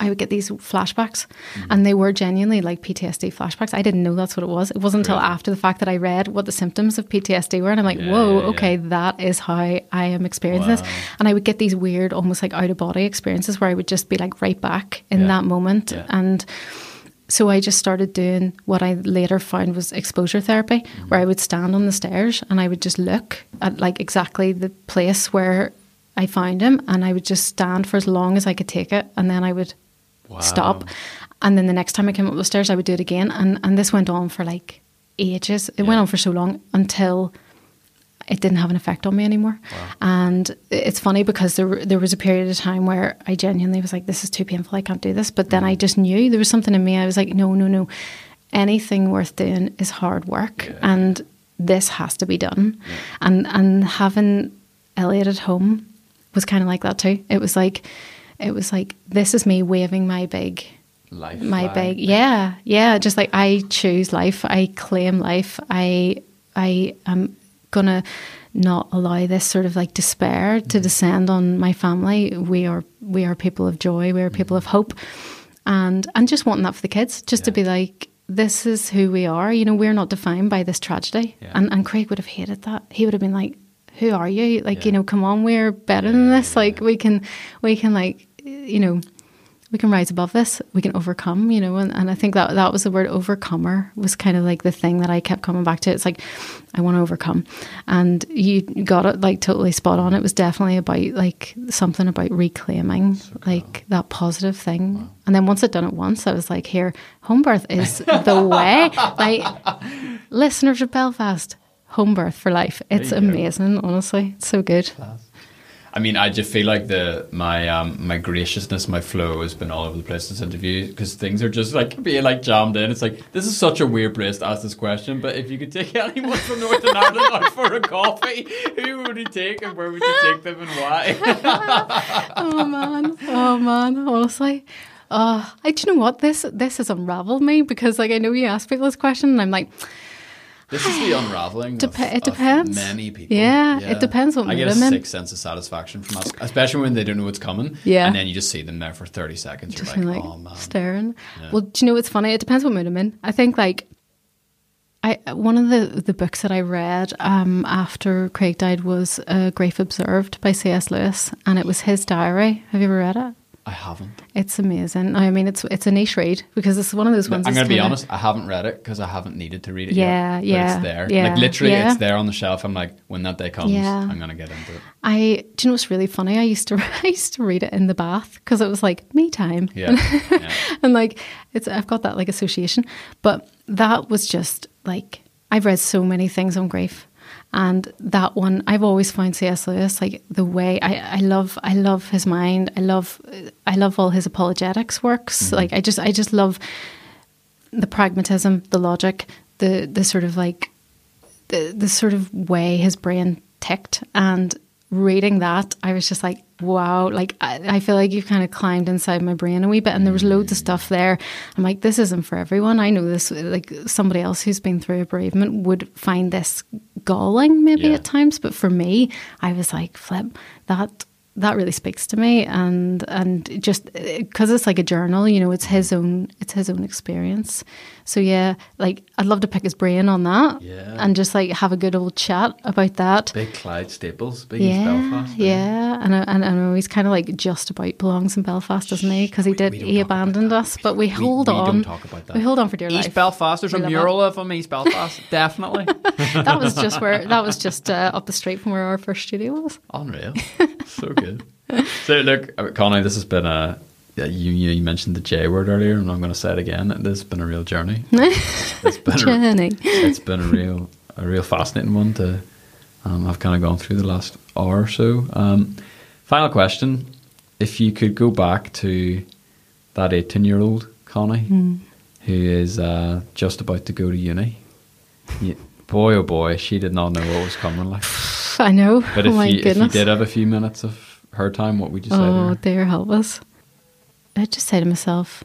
I would get these flashbacks mm-hmm. and they were genuinely like P T S D flashbacks. I didn't know that's what it was. It wasn't really? until after the fact that I read what the symptoms of P T S D were and I'm like, yeah, whoa, yeah, okay, yeah. that is how I am experiencing wow. this. And I would get these weird, almost like out of body experiences where I would just be like right back in yeah. that moment. Yeah. And so I just started doing what I later found was exposure therapy mm-hmm. where I would stand on the stairs and I would just look at like exactly the place where I found him and I would just stand for as long as I could take it and then I would Wow. stop, and then the next time I came up the stairs I would do it again, and and this went on for like ages. It yeah. went on for so long until it didn't have an effect on me anymore. Wow. And it's funny because there there was a period of time where I genuinely was like, this is too painful, I can't do this, but then mm. I just knew there was something in me. I was like, no no no anything worth doing is hard work yeah. and this has to be done yeah. and and having Elliot at home was kind of like that too. It was like It was like, this is me waving my big, life my flag. big, yeah, yeah. Just like, I choose life. I claim life. I, I am going to not allow this sort of like despair to mm. descend on my family. We are, we are people of joy. We are people of hope. And, and just wanting that for the kids, just yeah. to be like, this is who we are. You know, we're not defined by this tragedy. Yeah. And, and Craig would have hated that. He would have been like, who are you? Like, yeah. you know, come on, we're better yeah, than this. Yeah, like yeah. we can, we can like, you know, we can rise above this, we can overcome, you know, and, and I think that that was the word overcomer was kind of like the thing that I kept coming back to. It's like, I want to overcome. And you got it like totally spot on. It was definitely about like something about reclaiming so like cool. that positive thing. Wow. And then once I'd done it once, I was like, here, home birth is the way. Like, listeners of Belfast, home birth for life. It's amazing, go. honestly. It's so good. Class. I mean, I just feel like the my um, my graciousness, my flow has been all over the place in this interview because things are just like being like jammed in. It's like, this is such a weird place to ask this question, but if you could take anyone from Northern Ireland out for a coffee, who would you take and where would you take them and why? Oh man, oh man, honestly. Uh, I, do you know what? This, this has unraveled me because like I know you ask people this question and I'm like... This is the unraveling Dep- of, it depends. of many people. Yeah, yeah, it depends what I get a sick in. sense of satisfaction from us, especially when they don't know what's coming. Yeah. And then you just see them there for thirty seconds. Just you're like, like, oh, man. Staring. Yeah. Well, do you know what's funny? It depends what mood I'm in. I think, like, I one of the, the books that I read um, after Craig died was uh, Grief Observed by C S Lewis, and it was his diary. Have you ever read it? I haven't. It's amazing. I mean, it's it's a niche read because it's one of those ones. I'm going to be honest. I haven't read it because I haven't needed to read it yeah, yet. Yeah, yeah. It's there. Yeah, like literally, yeah. it's there on the shelf. I'm like, when that day comes, yeah. I'm going to get into it. I do you know what's really funny? I used to I used to read it in the bath because it was like me time. Yeah, and, yeah. and like it's I've got that like association, but that was just like I've read so many things on grief. And that one, I've always found C S Lewis, like the way I, I love, I love his mind. I love, I love all his apologetics works. Mm-hmm. Like I just, I just love the pragmatism, the logic, the, the sort of like, the, the sort of way his brain ticked. And reading that, I was just like, wow, like I, I feel like you've kind of climbed inside my brain a wee bit, and there was loads of stuff there. I'm like, this isn't for everyone. I know this, like somebody else who's been through a bereavement would find this galling maybe yeah. at times, but for me, I was like, flip, that that really speaks to me, and and just because it's like a journal, you know, it's his own it's his own experience. So yeah, like I'd love to pick his brain on that, yeah, and just like have a good old chat about that. Big Clyde Staples, big yeah, East Belfast, yeah, yeah. And I, and I know he's kind of like just about belongs in Belfast, doesn't he? Because he we, did we he abandoned us, but we, we hold we, we on. Don't talk about that. We hold on for dear life. East Belfast, there's we a mural of him. East Belfast, definitely. That was just where that was just uh, up the street from where our first studio was. Unreal, so good. So look, Connie, this has been a you you mentioned the J word earlier, and I'm going to say it again. This has been a real journey. It's been journey. A, it's been a real a real fascinating one. To um, I've kind of gone through the last hour or so. Um, final question: if you could go back to that eighteen-year-old Connie, mm. who is uh, just about to go to uni, you, boy oh boy, she did not know what was coming. Like I know, but if, oh my you, if you did have a few minutes of her time, what would you say oh, to her? Oh, dear, help us. I'd just say to myself,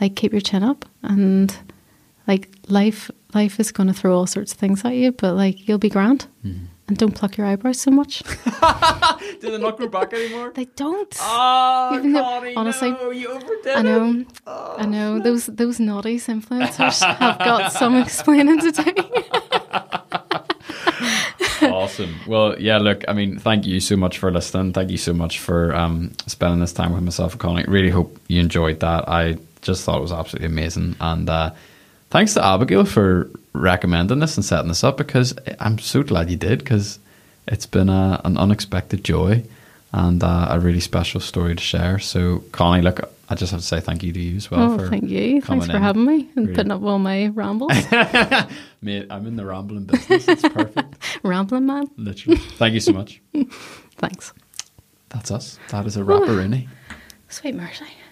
like, keep your chin up, and like life life is going to throw all sorts of things at you, but like you'll be grand. Mm. And don't pluck your eyebrows so much. Do they not grow back anymore? They don't. Oh, Even Connie, though, honestly, no, you overdid I know, it. Oh, I know, snap. those those naughties influencers have got some explaining to do. Awesome. Well, yeah, look, I mean, thank you so much for listening. Thank you so much for um, spending this time with myself and Connie. Really hope you enjoyed that. I just thought it was absolutely amazing. And uh, thanks to Abigail for recommending this and setting this up, because I'm so glad you did, because it's been a, an unexpected joy and uh, a really special story to share. So, Connie, look, I just have to say thank you to you as well. Oh, for thank you. Thanks for in. having me and really. putting up all my rambles. Mate, I'm in the rambling business. It's perfect. Rambling man. Literally. Thank you so much. Thanks. That's us. That is a wrapperini. Sweet mercy.